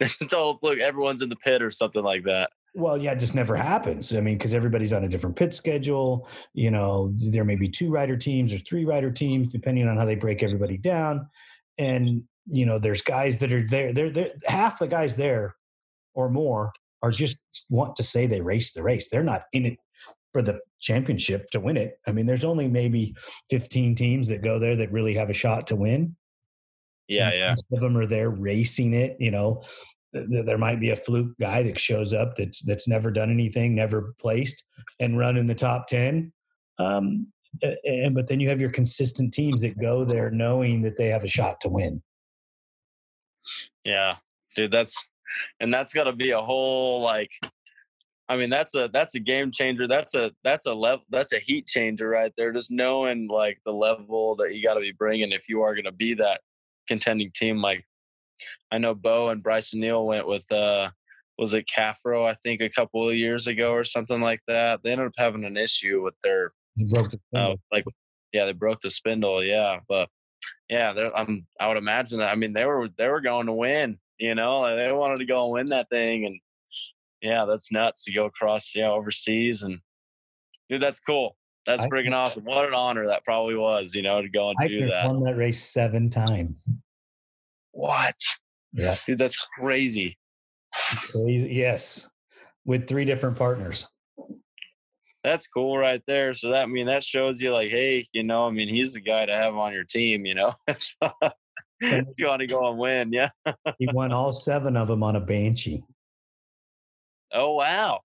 It's a total fluke. Everyone's in the pit or something like that. Well, yeah, it just never happens. I mean, because everybody's on a different pit schedule. You know, there may be 2-rider teams or 3-rider teams, depending on how they break everybody down. And – you know, there's guys that are there. They're half the guys there or more are just want to say they race the race. They're not in it for the championship to win it. I mean, there's only maybe 15 teams that go there that really have a shot to win. Yeah, yeah. Most of them are there racing it. You know, there might be a fluke guy that shows up that's never done anything, never placed, and run in the top 10. But then you have your consistent teams that go there knowing that they have a shot to win. Yeah, dude, that's got to be a whole, like, I mean, that's a game changer. That's a level, that's a heat changer right there. Just knowing like the level that you got to be bringing if you are going to be that contending team. Like, I know Bo and Bryson Neal went with, was it Cafro? I think a couple of years ago or something like that. They ended up having an issue with their, they broke the spindle. Yeah, but. Yeah, I would imagine that. I mean, they were going to win, you know, and they wanted to go and win that thing. And yeah, that's nuts to go across, overseas and Dude, that's cool. That's freaking awesome. What an honor that probably was, you know, to go and do that. I won that race 7 times. What? Yeah. Dude, that's crazy. Crazy. Yes. With 3 different partners. That's cool right there. So that, I mean, that shows you like, hey, you know, I mean, he's the guy to have on your team, you know, if you want to go and win. Yeah. He won all 7 of them on a Banshee. Oh, wow.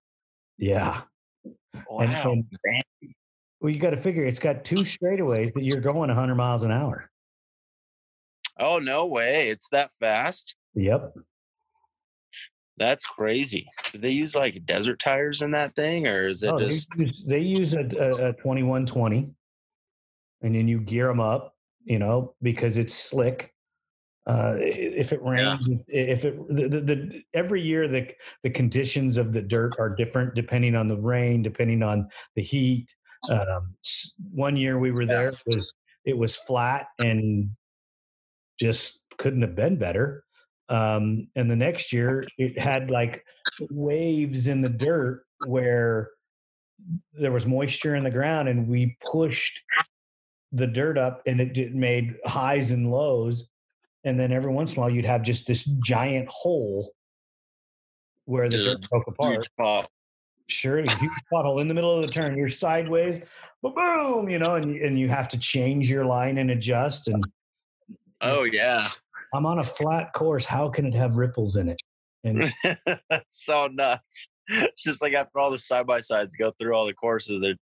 Yeah. Wow. And, well, you got to figure it's got 2 straightaways that you're going 100 miles an hour. Oh, no way. It's that fast. Yep. That's crazy. Do they use like desert tires in that thing, or is it just? They use a 2120, and then you gear them up, you know, because it's slick. If it rains, if it every year the conditions of the dirt are different depending on the rain, depending on the heat. 1 year we were there it was flat and just couldn't have been better. And the next year it had like waves in the dirt where there was moisture in the ground, and we pushed the dirt up, and it made highs and lows. And then every once in a while you'd have just this giant hole where the dirt broke apart. Sure, a huge pothole in the middle of the turn. You're sideways, boom, you know, and you have to change your line and adjust. And oh yeah. I'm on a flat course. How can it have ripples in it? And that's so nuts. It's just like after all the side-by-sides go through all the courses, they're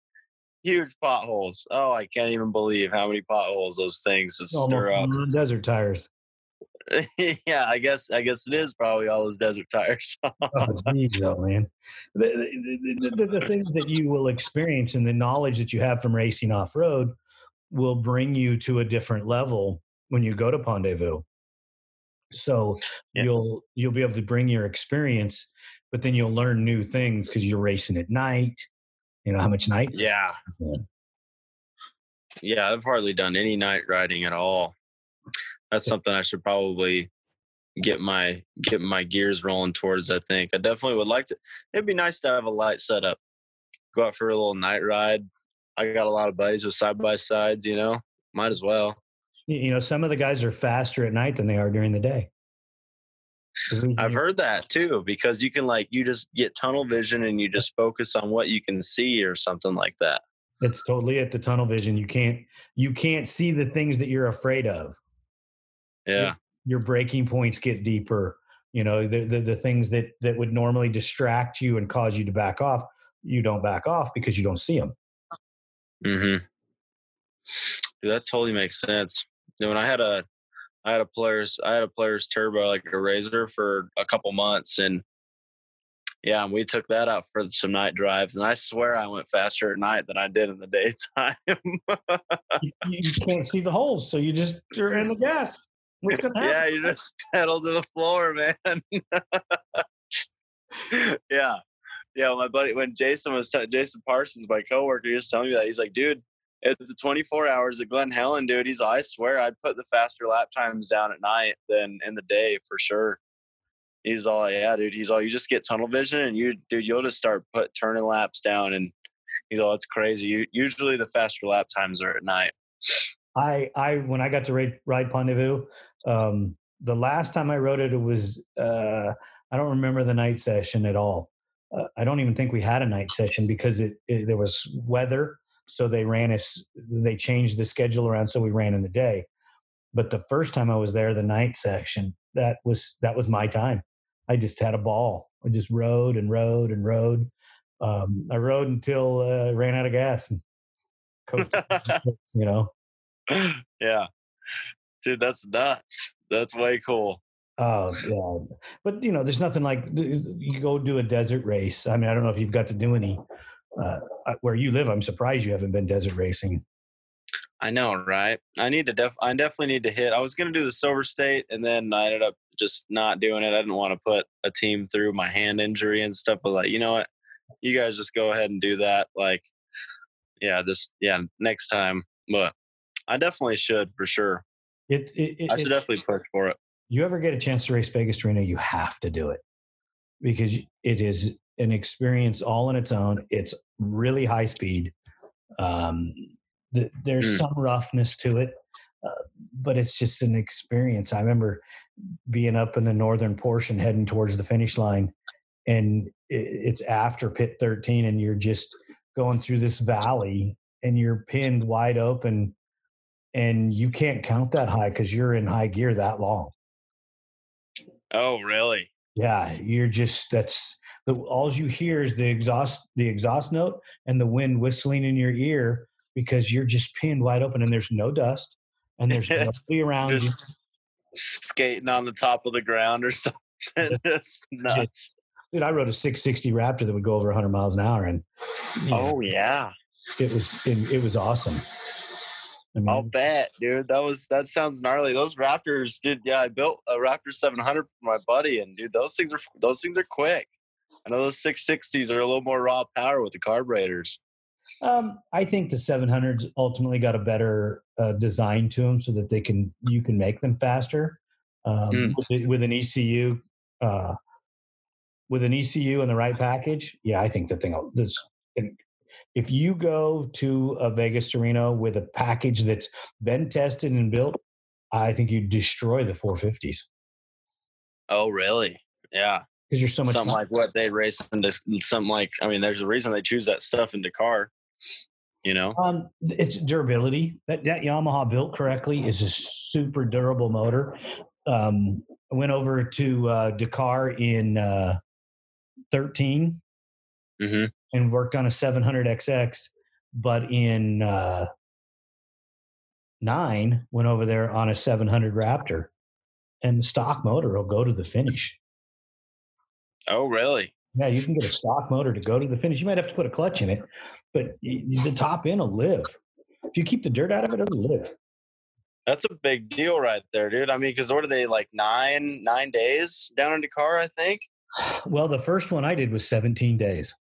huge potholes. Oh, I can't even believe how many potholes those things just stir up. Desert tires. Yeah, I guess it is probably all those desert tires. Oh, geez, man. The things that you will experience and the knowledge that you have from racing off-road will bring you to a different level when you go to Ponte Vu. So you'll be able to bring your experience, but then you'll learn new things because you're racing at night. You know how much night? Yeah, I've hardly done any night riding at all. That's something I should probably get my gears rolling towards, I think. I definitely would like to. It'd be nice to have a light setup. Go out for a little night ride. I got a lot of buddies with side-by-sides, you know. Might as well. You know, some of the guys are faster at night than they are during the day. I've heard that too, because you can like, you just get tunnel vision and you just focus on what you can see or something like that. That's totally it. The tunnel vision. You can't see the things that you're afraid of. Yeah. Your breaking points get deeper. You know, the things that would normally distract you and cause you to back off. You don't back off because you don't see them. Mm-hmm. Dude, that totally makes sense. You know, when I had a player's turbo, like a Razor, for a couple months, and yeah, we took that out for some night drives, and I swear I went faster at night than I did in the daytime. You can't see the holes, so you just you're in the gas. What's gonna happen? Yeah, you just pedal to the floor, man. Yeah. My buddy, when Jason Parsons, my coworker, he was telling me that, he's like, dude, at the 24 hours at Glen Helen, dude, I swear I'd put the faster lap times down at night than in the day for sure. He's all, yeah, dude. He's all, you just get tunnel vision and you'll just start turning laps down. And he's all, it's crazy. Usually the faster lap times are at night. When I got to ride Ponte Vu, the last time I rode it, it was, I don't remember the night session at all. I don't even think we had a night session because there was weather. So they changed the schedule around. So we ran in the day, but the first time I was there, the night section, that was my time. I just had a ball. I just rode and rode and rode. I rode until I ran out of gas and coached, you know? Yeah, dude, that's nuts. That's way cool. Oh, God. But you know, there's nothing like you go do a desert race. I mean, I don't know if you've got to do any, where you live, I'm surprised you haven't been desert racing. I know, right? I definitely need to hit. I was going to do the Silver State, and then I ended up just not doing it. I didn't want to put a team through my hand injury and stuff. But like, you know what? You guys just go ahead and do that. Like, next time. But I definitely should for sure. I should definitely push for it. You ever get a chance to race Vegas Arena? You have to do it because it is. an experience all on its own. It's really high speed. There's some roughness to it, but it's just an experience. I remember being up in the northern portion heading towards the finish line, and it's after pit 13, and you're just going through this valley and you're pinned wide open, and you can't count that high because you're in high gear that long. Oh, really? Yeah. You're just, all you hear is the exhaust note and the wind whistling in your ear, because you're just pinned wide open and there's no dust and there's nobody around. Just you. Skating on the top of the ground or something. That's nuts. Dude, I rode a 660 Raptor that would go over 100 miles an hour. And yeah, it was awesome. I mean, I'll bet, dude. That sounds gnarly. Those Raptors, dude. Yeah, I built a Raptor 700 for my buddy, and dude, those things are quick. I know those 660s are a little more raw power with the carburetors. I think the 700s ultimately got a better design to them, so that you can make them faster. With an ECU and the right package, yeah, I think the thing. If you go to a Vegas Torino with a package that's been tested and built, I think you destroy the 450s. Oh, really? Yeah. Because you're so much something fun. Like what they race into something like, I mean, there's a reason they choose that stuff in Dakar, you know? It's durability. That Yamaha built correctly is a super durable motor. I went over to Dakar in 13. Mm-hmm. And worked on a 700XX, but in 9 went over there on a 700 Raptor, and the stock motor will go to the finish. Oh, really? Yeah, you can get a stock motor to go to the finish. You might have to put a clutch in it, but the top end will live. If you keep the dirt out of it, it'll live. That's a big deal right there, dude. I mean, because what are they, like nine days down in Dakar, I think? Well, the first one I did was 17 days.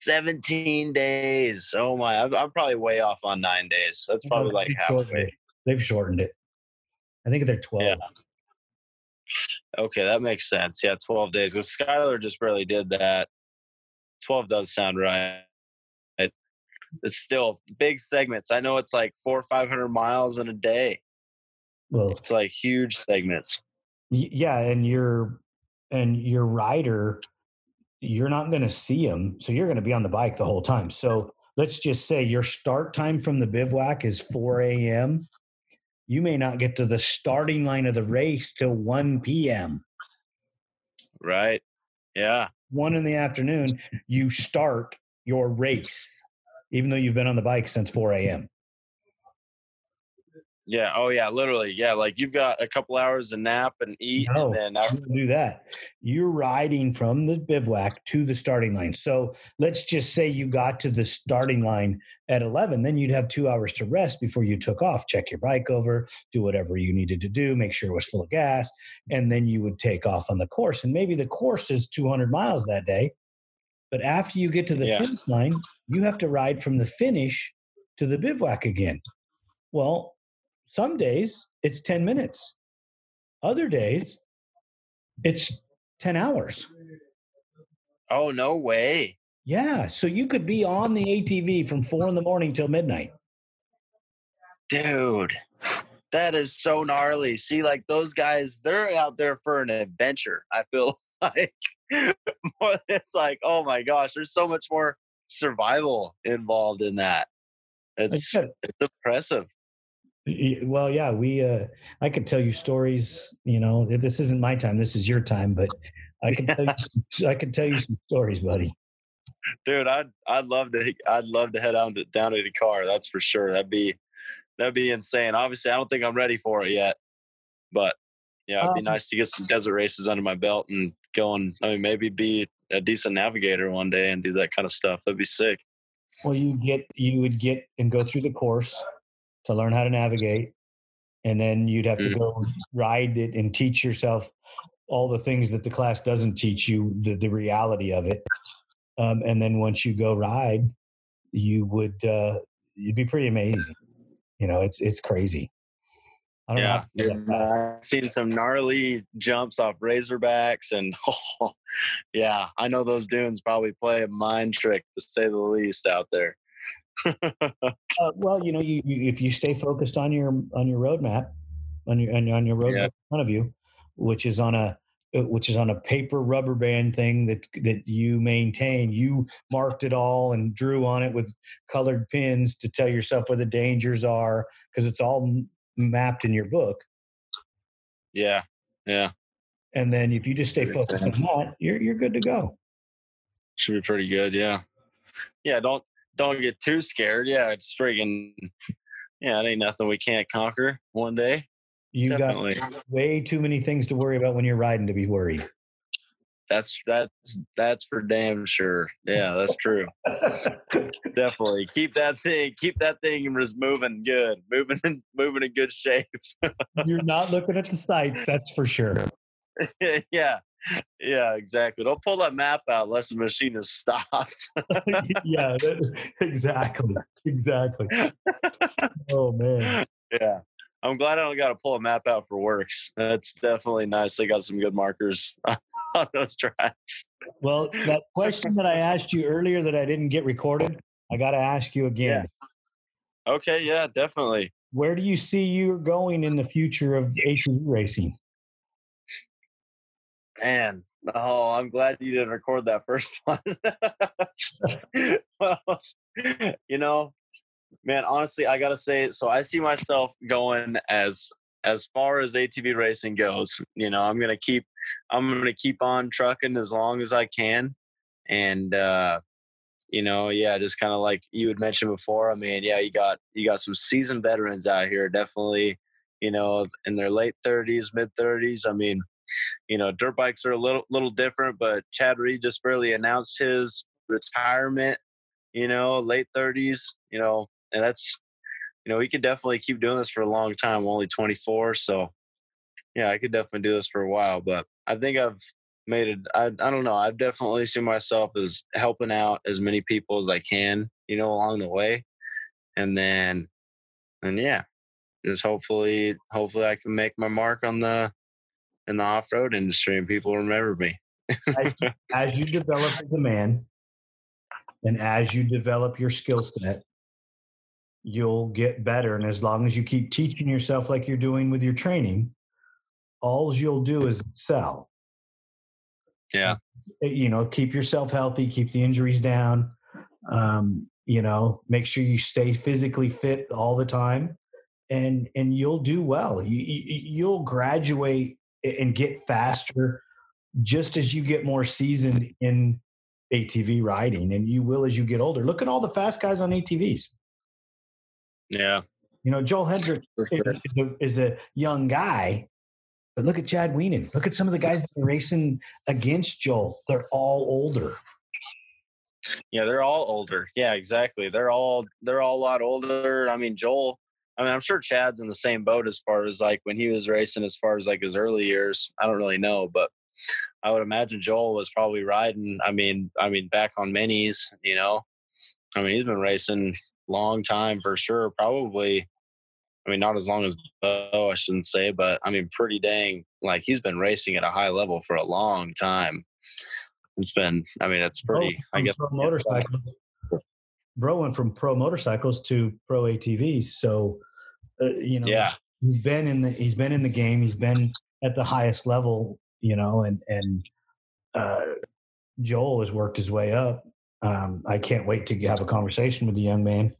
17 days. Oh my, I'm probably way off on 9 days. That's probably like halfway. They've shortened it. I think they're 12. Yeah. Okay, that makes sense. Yeah, 12 days. Because Skyler just barely did that. 12 does sound right. It's still big segments. I know it's like 400 or 500 miles in a day. Well, it's like huge segments. Yeah, and your rider, you're not going to see them, so you're going to be on the bike the whole time. So let's just say your start time from the bivouac is 4 a.m. You may not get to the starting line of the race till 1 p.m. Right. Yeah. 1 in the afternoon, you start your race, even though you've been on the bike since 4 a.m. Yeah. Oh, yeah. Literally. Yeah. Like you've got a couple hours to nap and eat. No, and then do that. You're riding from the bivouac to the starting line. So let's just say you got to the starting line at 11. Then you'd have 2 hours to rest before you took off, check your bike over, do whatever you needed to do, make sure it was full of gas. And then you would take off on the course. And maybe the course is 200 miles that day. But after you get to the finish line, you have to ride from the finish to the bivouac again. Well, some days it's 10 minutes. Other days it's 10 hours. Oh, no way. Yeah. So you could be on the ATV from 4 a.m. till midnight. Dude, that is so gnarly. See, like those guys, they're out there for an adventure. I feel like it's like, oh my gosh, there's so much more survival involved in that. It's impressive. Well, yeah, I could tell you stories, you know, this isn't my time, this is your time, but I can tell you some stories, buddy. Dude, I'd love to head down to Dakar. That's for sure. That'd be insane. Obviously, I don't think I'm ready for it yet, but yeah, it'd be nice to get some desert races under my belt and going, I mean, maybe be a decent navigator one day and do that kind of stuff. That'd be sick. Well, you would get and go through the course to learn how to navigate, and then you'd have to go ride it and teach yourself all the things that the class doesn't teach you, the reality of it. And then once you go ride, you'd be pretty amazing. You know, it's crazy. I don't know. I've seen some gnarly jumps off Razorbacks, and I know those dunes probably play a mind trick, to say the least, out there. Well, you know, you if you stay focused on your roadmap, on your roadmap in front of you, which is on a paper rubber band thing that you maintain. You marked it all and drew on it with colored pins to tell yourself where the dangers are, because it's all mapped in your book. Yeah, yeah. And then if you just stay focused on that, you're good to go. Should be pretty good, yeah. Yeah, don't get too scared. Yeah, it's friggin', it ain't nothing we can't conquer one day. You definitely got way too many things to worry about when you're riding to be worried. That's for damn sure. Yeah, that's true. Definitely keep that thing moving good, moving in good shape. You're not looking at the sights, that's for sure. Yeah, exactly. Don't pull that map out unless the machine is stopped. Yeah, exactly. Oh man, yeah. I'm glad I don't got to pull a map out for works. That's definitely nice. They got some good markers on those tracks. Well, that question that I asked you earlier that I didn't get recorded, I got to ask you again. Yeah. Okay, yeah, definitely. Where do you see you going in the future of ATV racing? Man, I'm glad you didn't record that first one. Well, you know, man, honestly, I got to say, so I see myself going as far as ATV racing goes. You know, I'm going to keep on trucking as long as I can. And, you know, yeah, just kind of like you had mentioned before, I mean, yeah, you got some seasoned veterans out here, definitely, you know, in their late 30s, mid 30s. I mean, you know, dirt bikes are a little different, but Chad Reed just barely announced his retirement, you know, late 30s, you know. And that's, you know, he could definitely keep doing this for a long time. I'm only 24. So, yeah, I could definitely do this for a while. But I think I've made it, I don't know. I've definitely seen myself as helping out as many people as I can, you know, along the way. And then, just hopefully I can make my mark in the off-road industry and people remember me. As you develop as a man and as you develop your skill set, you'll get better. And as long as you keep teaching yourself like you're doing with your training, all you'll do is excel. Yeah. You know, keep yourself healthy, keep the injuries down, you know, make sure you stay physically fit all the time, and you'll do well. You'll graduate and get faster just as you get more seasoned in ATV riding, and you will as you get older. Look at all the fast guys on ATVs. Yeah. You know, Joel Hendrick is a young guy, but look at Chad Weenan. Look at some of the guys that are racing against Joel. They're all older. Yeah, they're all older. Yeah, exactly. They're all a lot older. I mean, Joel, I'm sure Chad's in the same boat as far as like when he was racing, as far as like his early years. I don't really know, but I would imagine Joel was probably riding, I mean back on minis, you know. I mean, he's been racing long time for sure. Probably, I mean, not as long as Bo, I shouldn't say, but I mean, pretty dang, like he's been racing at a high level for a long time. It's been, I mean, it's pretty, I guess. Bro went from pro motorcycles to pro ATVs. So, you know, yeah. he's been in the game. He's been at the highest level, you know, and Joel has worked his way up. I can't wait to have a conversation with the young man.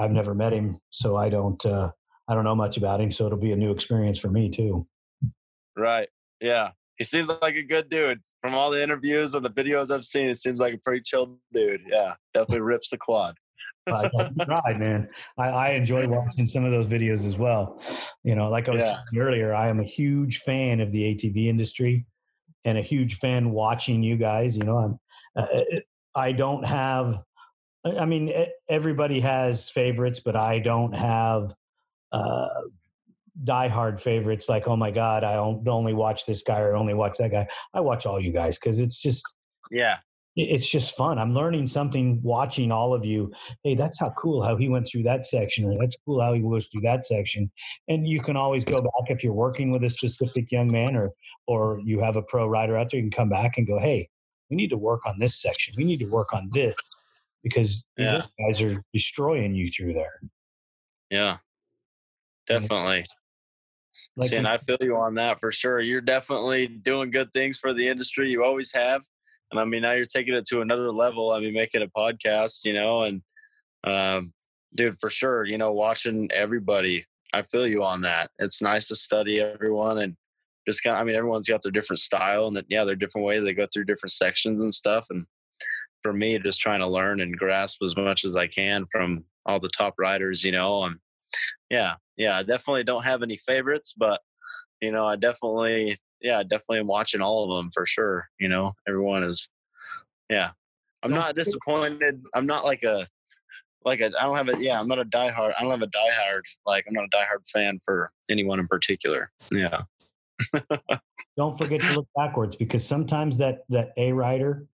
I've never met him, so I don't know much about him. So it'll be a new experience for me too. Right. Yeah. He seems like a good dude. From all the interviews and the videos I've seen, it seems like a pretty chilled dude. Yeah. Definitely rips the quad. Right, man. I enjoy watching some of those videos as well. You know, like I was talking earlier, I am a huge fan of the ATV industry and a huge fan watching you guys. You know, everybody has favorites, but I don't have diehard favorites like, oh my God, I only watch this guy or only watch that guy. I watch all you guys because it's just, yeah, it's just fun. I'm learning something watching all of you. Hey, that's how cool how he went through that section, or that's cool how he was through that section. And you can always go back if you're working with a specific young man or you have a pro rider out there, you can come back and go, hey, we need to work on this section. We need to work on this because these other guys are destroying you through there. Yeah, definitely. Like, see, and I feel you on that for sure. You're definitely doing good things for the industry. You always have. And I mean, now you're taking it to another level. I mean, making a podcast, you know, and dude, for sure, you know, watching everybody, I feel you on that. It's nice to study everyone and just kind of, I mean, everyone's got their different style and that, their different ways. They go through different sections and stuff. And for me, just trying to learn and grasp as much as I can from all the top riders, you know, and yeah, I definitely don't have any favorites, but you know, I definitely am watching all of them for sure. You know, everyone is, I'm not disappointed. I'm not like a, I don't have a, I'm not a diehard. I don't have a diehard. Like, I'm not a diehard fan for anyone in particular. Yeah. Don't forget to look backwards, because sometimes that A rider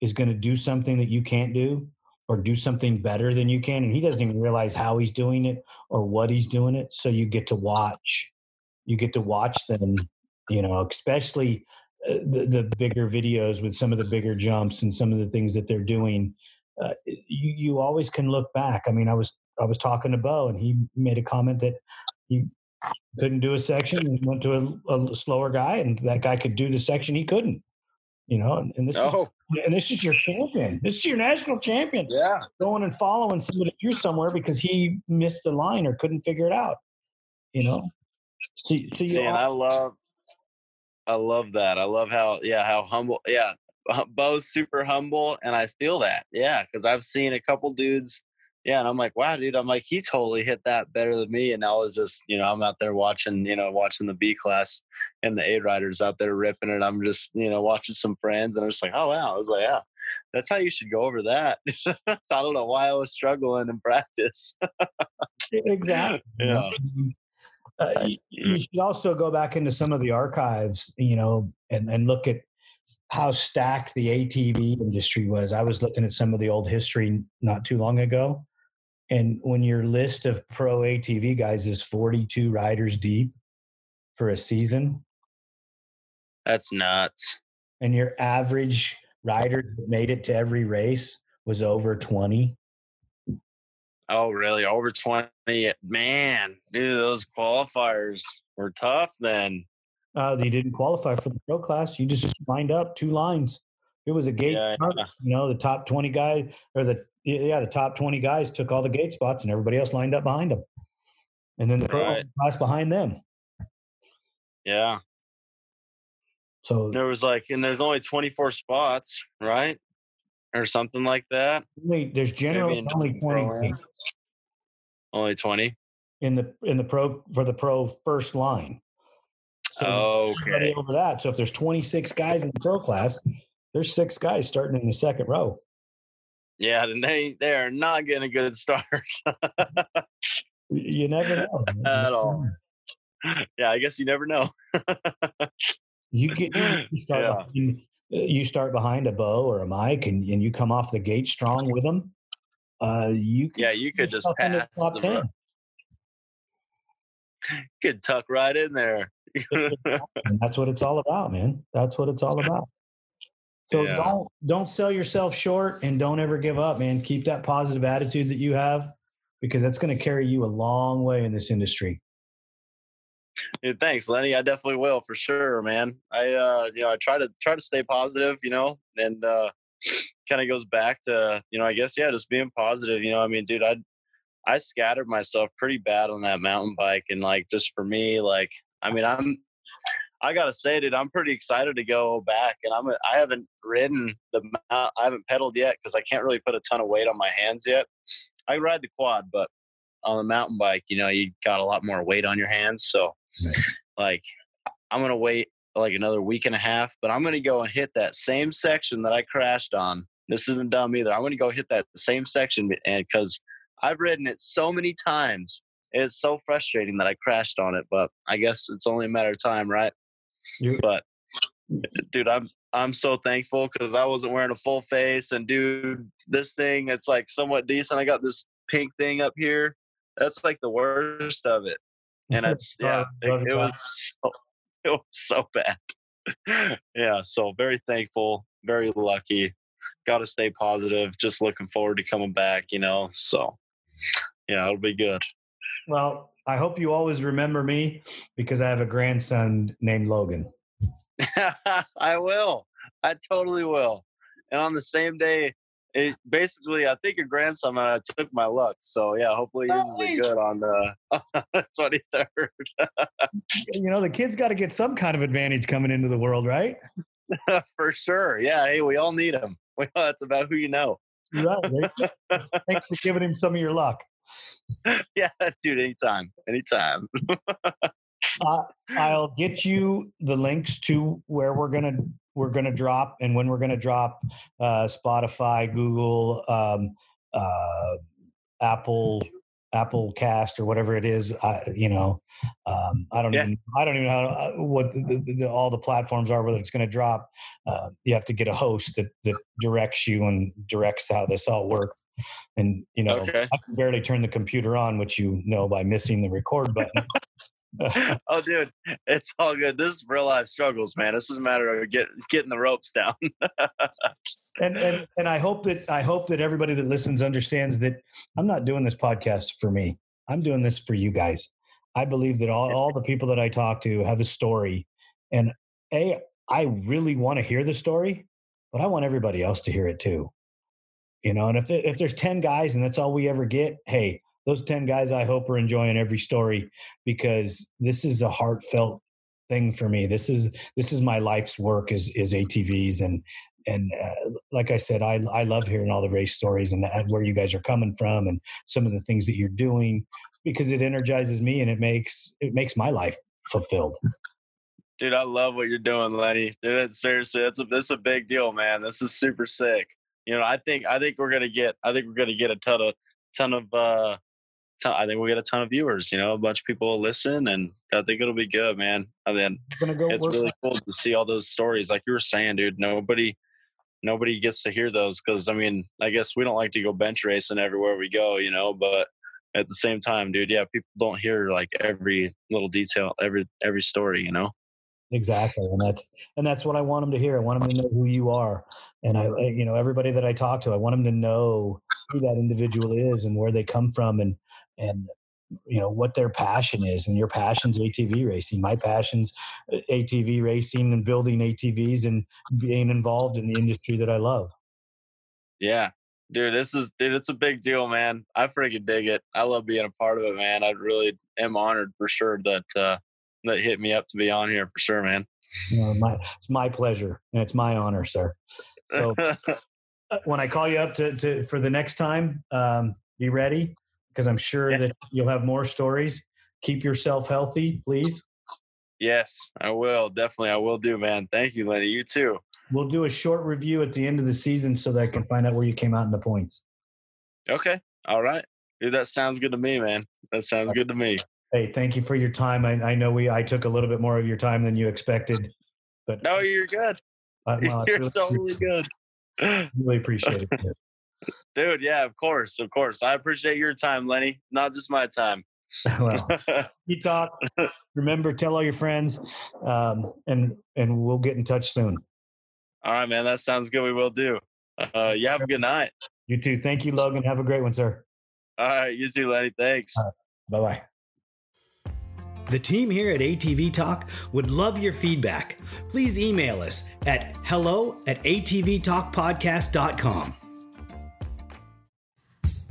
is going to do something that you can't do or do something better than you can. And he doesn't even realize how he's doing it or what he's doing it. So you get to watch them, you know, especially the bigger videos with some of the bigger jumps and some of the things that they're doing. You always can look back. I mean, I was talking to Bo, and he made a comment that he couldn't do a section and went to a slower guy, and that guy could do the section he couldn't. You know, and this is your champion. This is your national champion. Yeah, going and following somebody here somewhere because he missed the line or couldn't figure it out. You know, and I love that. I love how humble. Yeah, Bo's super humble, and I feel that. Yeah, because I've seen a couple dudes. Yeah, and I'm like, wow, dude. I'm like, he totally hit that better than me. And I was just, you know, I'm out there watching the B class and the A riders out there ripping it. I'm just, you know, watching some friends, and I'm just like, oh wow. I was like, yeah, that's how you should go over that. I don't know why I was struggling in practice. Exactly. Yeah. You should also go back into some of the archives, you know, and look at how stacked the ATV industry was. I was looking at some of the old history not too long ago. And when your list of pro ATV guys is 42 riders deep for a season. That's nuts. And your average rider that made it to every race was over 20. Oh, really? Over 20? Man, dude, those qualifiers were tough then. They didn't qualify for the pro class. You just lined up two lines. It was a gate. Yeah. You know, the top 20 guy or the top 20 guys took all the gate spots, and everybody else lined up behind them. And then the pro class behind them. Yeah. So there was there's only 24 spots, right? Or something like that. There's generally only 20. Only 20 in the pro for the pro first line. So okay. Over that. So if there's 26 guys in the pro class, there's 6 guys starting in the second row. Yeah, and they are not getting a good start. You never know at all. Yeah, I guess you never know. You start behind a Bo or a Mike, and you come off the gate strong with them. You could just pass them. Could tuck right in there. And that's what it's all about, man. That's what it's all about. So don't sell yourself short, and don't ever give up, man. Keep that positive attitude that you have, because that's going to carry you a long way in this industry. Dude, thanks, Lenny. I definitely will for sure, man. I try to stay positive, you know, and kind of goes back to, you know, I guess, just being positive. You know, I mean, dude, I scattered myself pretty bad on that mountain bike, and like, just for me, like, I mean, I gotta say, dude, I'm pretty excited to go back, and I haven't ridden I haven't pedaled yet because I can't really put a ton of weight on my hands yet. I ride the quad, but on the mountain bike, you know, you got a lot more weight on your hands. So like, I'm going to wait like another week and a half, but I'm going to go and hit that same section that I crashed on. This isn't dumb either. I'm going to go hit that same section, and cause I've ridden it so many times. It's so frustrating that I crashed on it, but I guess it's only a matter of time. Right. But dude, I'm so thankful because I wasn't wearing a full face. And, dude, this thing, it's, like, somewhat decent. I got this pink thing up here. That's, like, the worst of it. And it's, yeah, it was so bad. Yeah, so very thankful, very lucky. Got to stay positive. Just looking forward to coming back, you know. So, yeah, it'll be good. Well, I hope you always remember me because I have a grandson named Logan. I will. I totally will. And on the same day, it basically, I think your grandson took my luck. So, yeah, hopefully he's good on the 23rd. You know, the kid's got to get some kind of advantage coming into the world, right? For sure. Yeah, hey, we all need him. It's about who you know. Right. Thanks for giving him some of your luck. Yeah, dude, anytime. I'll get you the links to where we're gonna drop and when we're gonna drop. Spotify, Google, Applecast or whatever it is. I don't even know what all the platforms are, whether it's going to drop. You have to get a host that directs you and directs how this all works. And, you know, okay. I can barely turn the computer on, which, you know, by missing the record button. Oh, dude, it's all good. This is real life struggles, man. This is a matter of getting the ropes down. and I hope that everybody that listens understands that I'm not doing this podcast for me. I'm doing this for you guys. I believe that all the people that I talk to have a story, and I really want to hear the story, but I want everybody else to hear it too. You know, and if there's 10 guys and that's all we ever get, hey, those 10 guys I hope are enjoying every story, because this is a heartfelt thing for me. This is my life's work is ATVs. And like I said, I love hearing all the race stories and where you guys are coming from and some of the things that you're doing, because it energizes me and it makes my life fulfilled. Dude, I love what you're doing, Lenny. Dude, seriously, that's a big deal, man. This is super sick. You know, I think we're gonna get a ton of viewers. You know, a bunch of people will listen, and I think it'll be good, man. And then it's really cool to see all those stories, like you were saying, dude. Nobody gets to hear those because, I mean, I guess we don't like to go bench racing everywhere we go, you know, but at the same time, dude, yeah, people don't hear like every little detail, every story, you know? Exactly. And that's what I want them to hear. I want them to know who you are. And everybody that I talk to, I want them to know who that individual is and where they come from and you know, what their passion is. And your passion's ATV racing. My passion's ATV racing and building ATVs and being involved in the industry that I love. Yeah. Dude, it's a big deal, man. I freaking dig it. I love being a part of it, man. I really am honored for sure that hit me up to be on here for sure, man. No, it's my pleasure and it's my honor, sir. So when I call you up to for the next time, be ready, because I'm sure that you'll have more stories. Keep yourself healthy, please. Yes, I will. Definitely, I will do, man. Thank you, Lenny. You too. We'll do a short review at the end of the season so that I can find out where you came out in the points. Okay. All right. Dude, that sounds good to me, man. That sounds good to me. Hey, thank you for your time. I know I took a little bit more of your time than you expected. But no, you're good. You're totally good. Really appreciate it. Dude, yeah, of course. I appreciate your time, Lenny. Not just my time. Well, you talk. Remember, tell all your friends, and we'll get in touch soon. All right, man. That sounds good. We will do. Yeah, have a good night. You too. Thank you, Logan. Have a great one, sir. All right. You too, Lenny. Thanks. Right. Bye-bye. The team here at ATV Talk would love your feedback. Please email us at hello@atvtalkpodcast.com.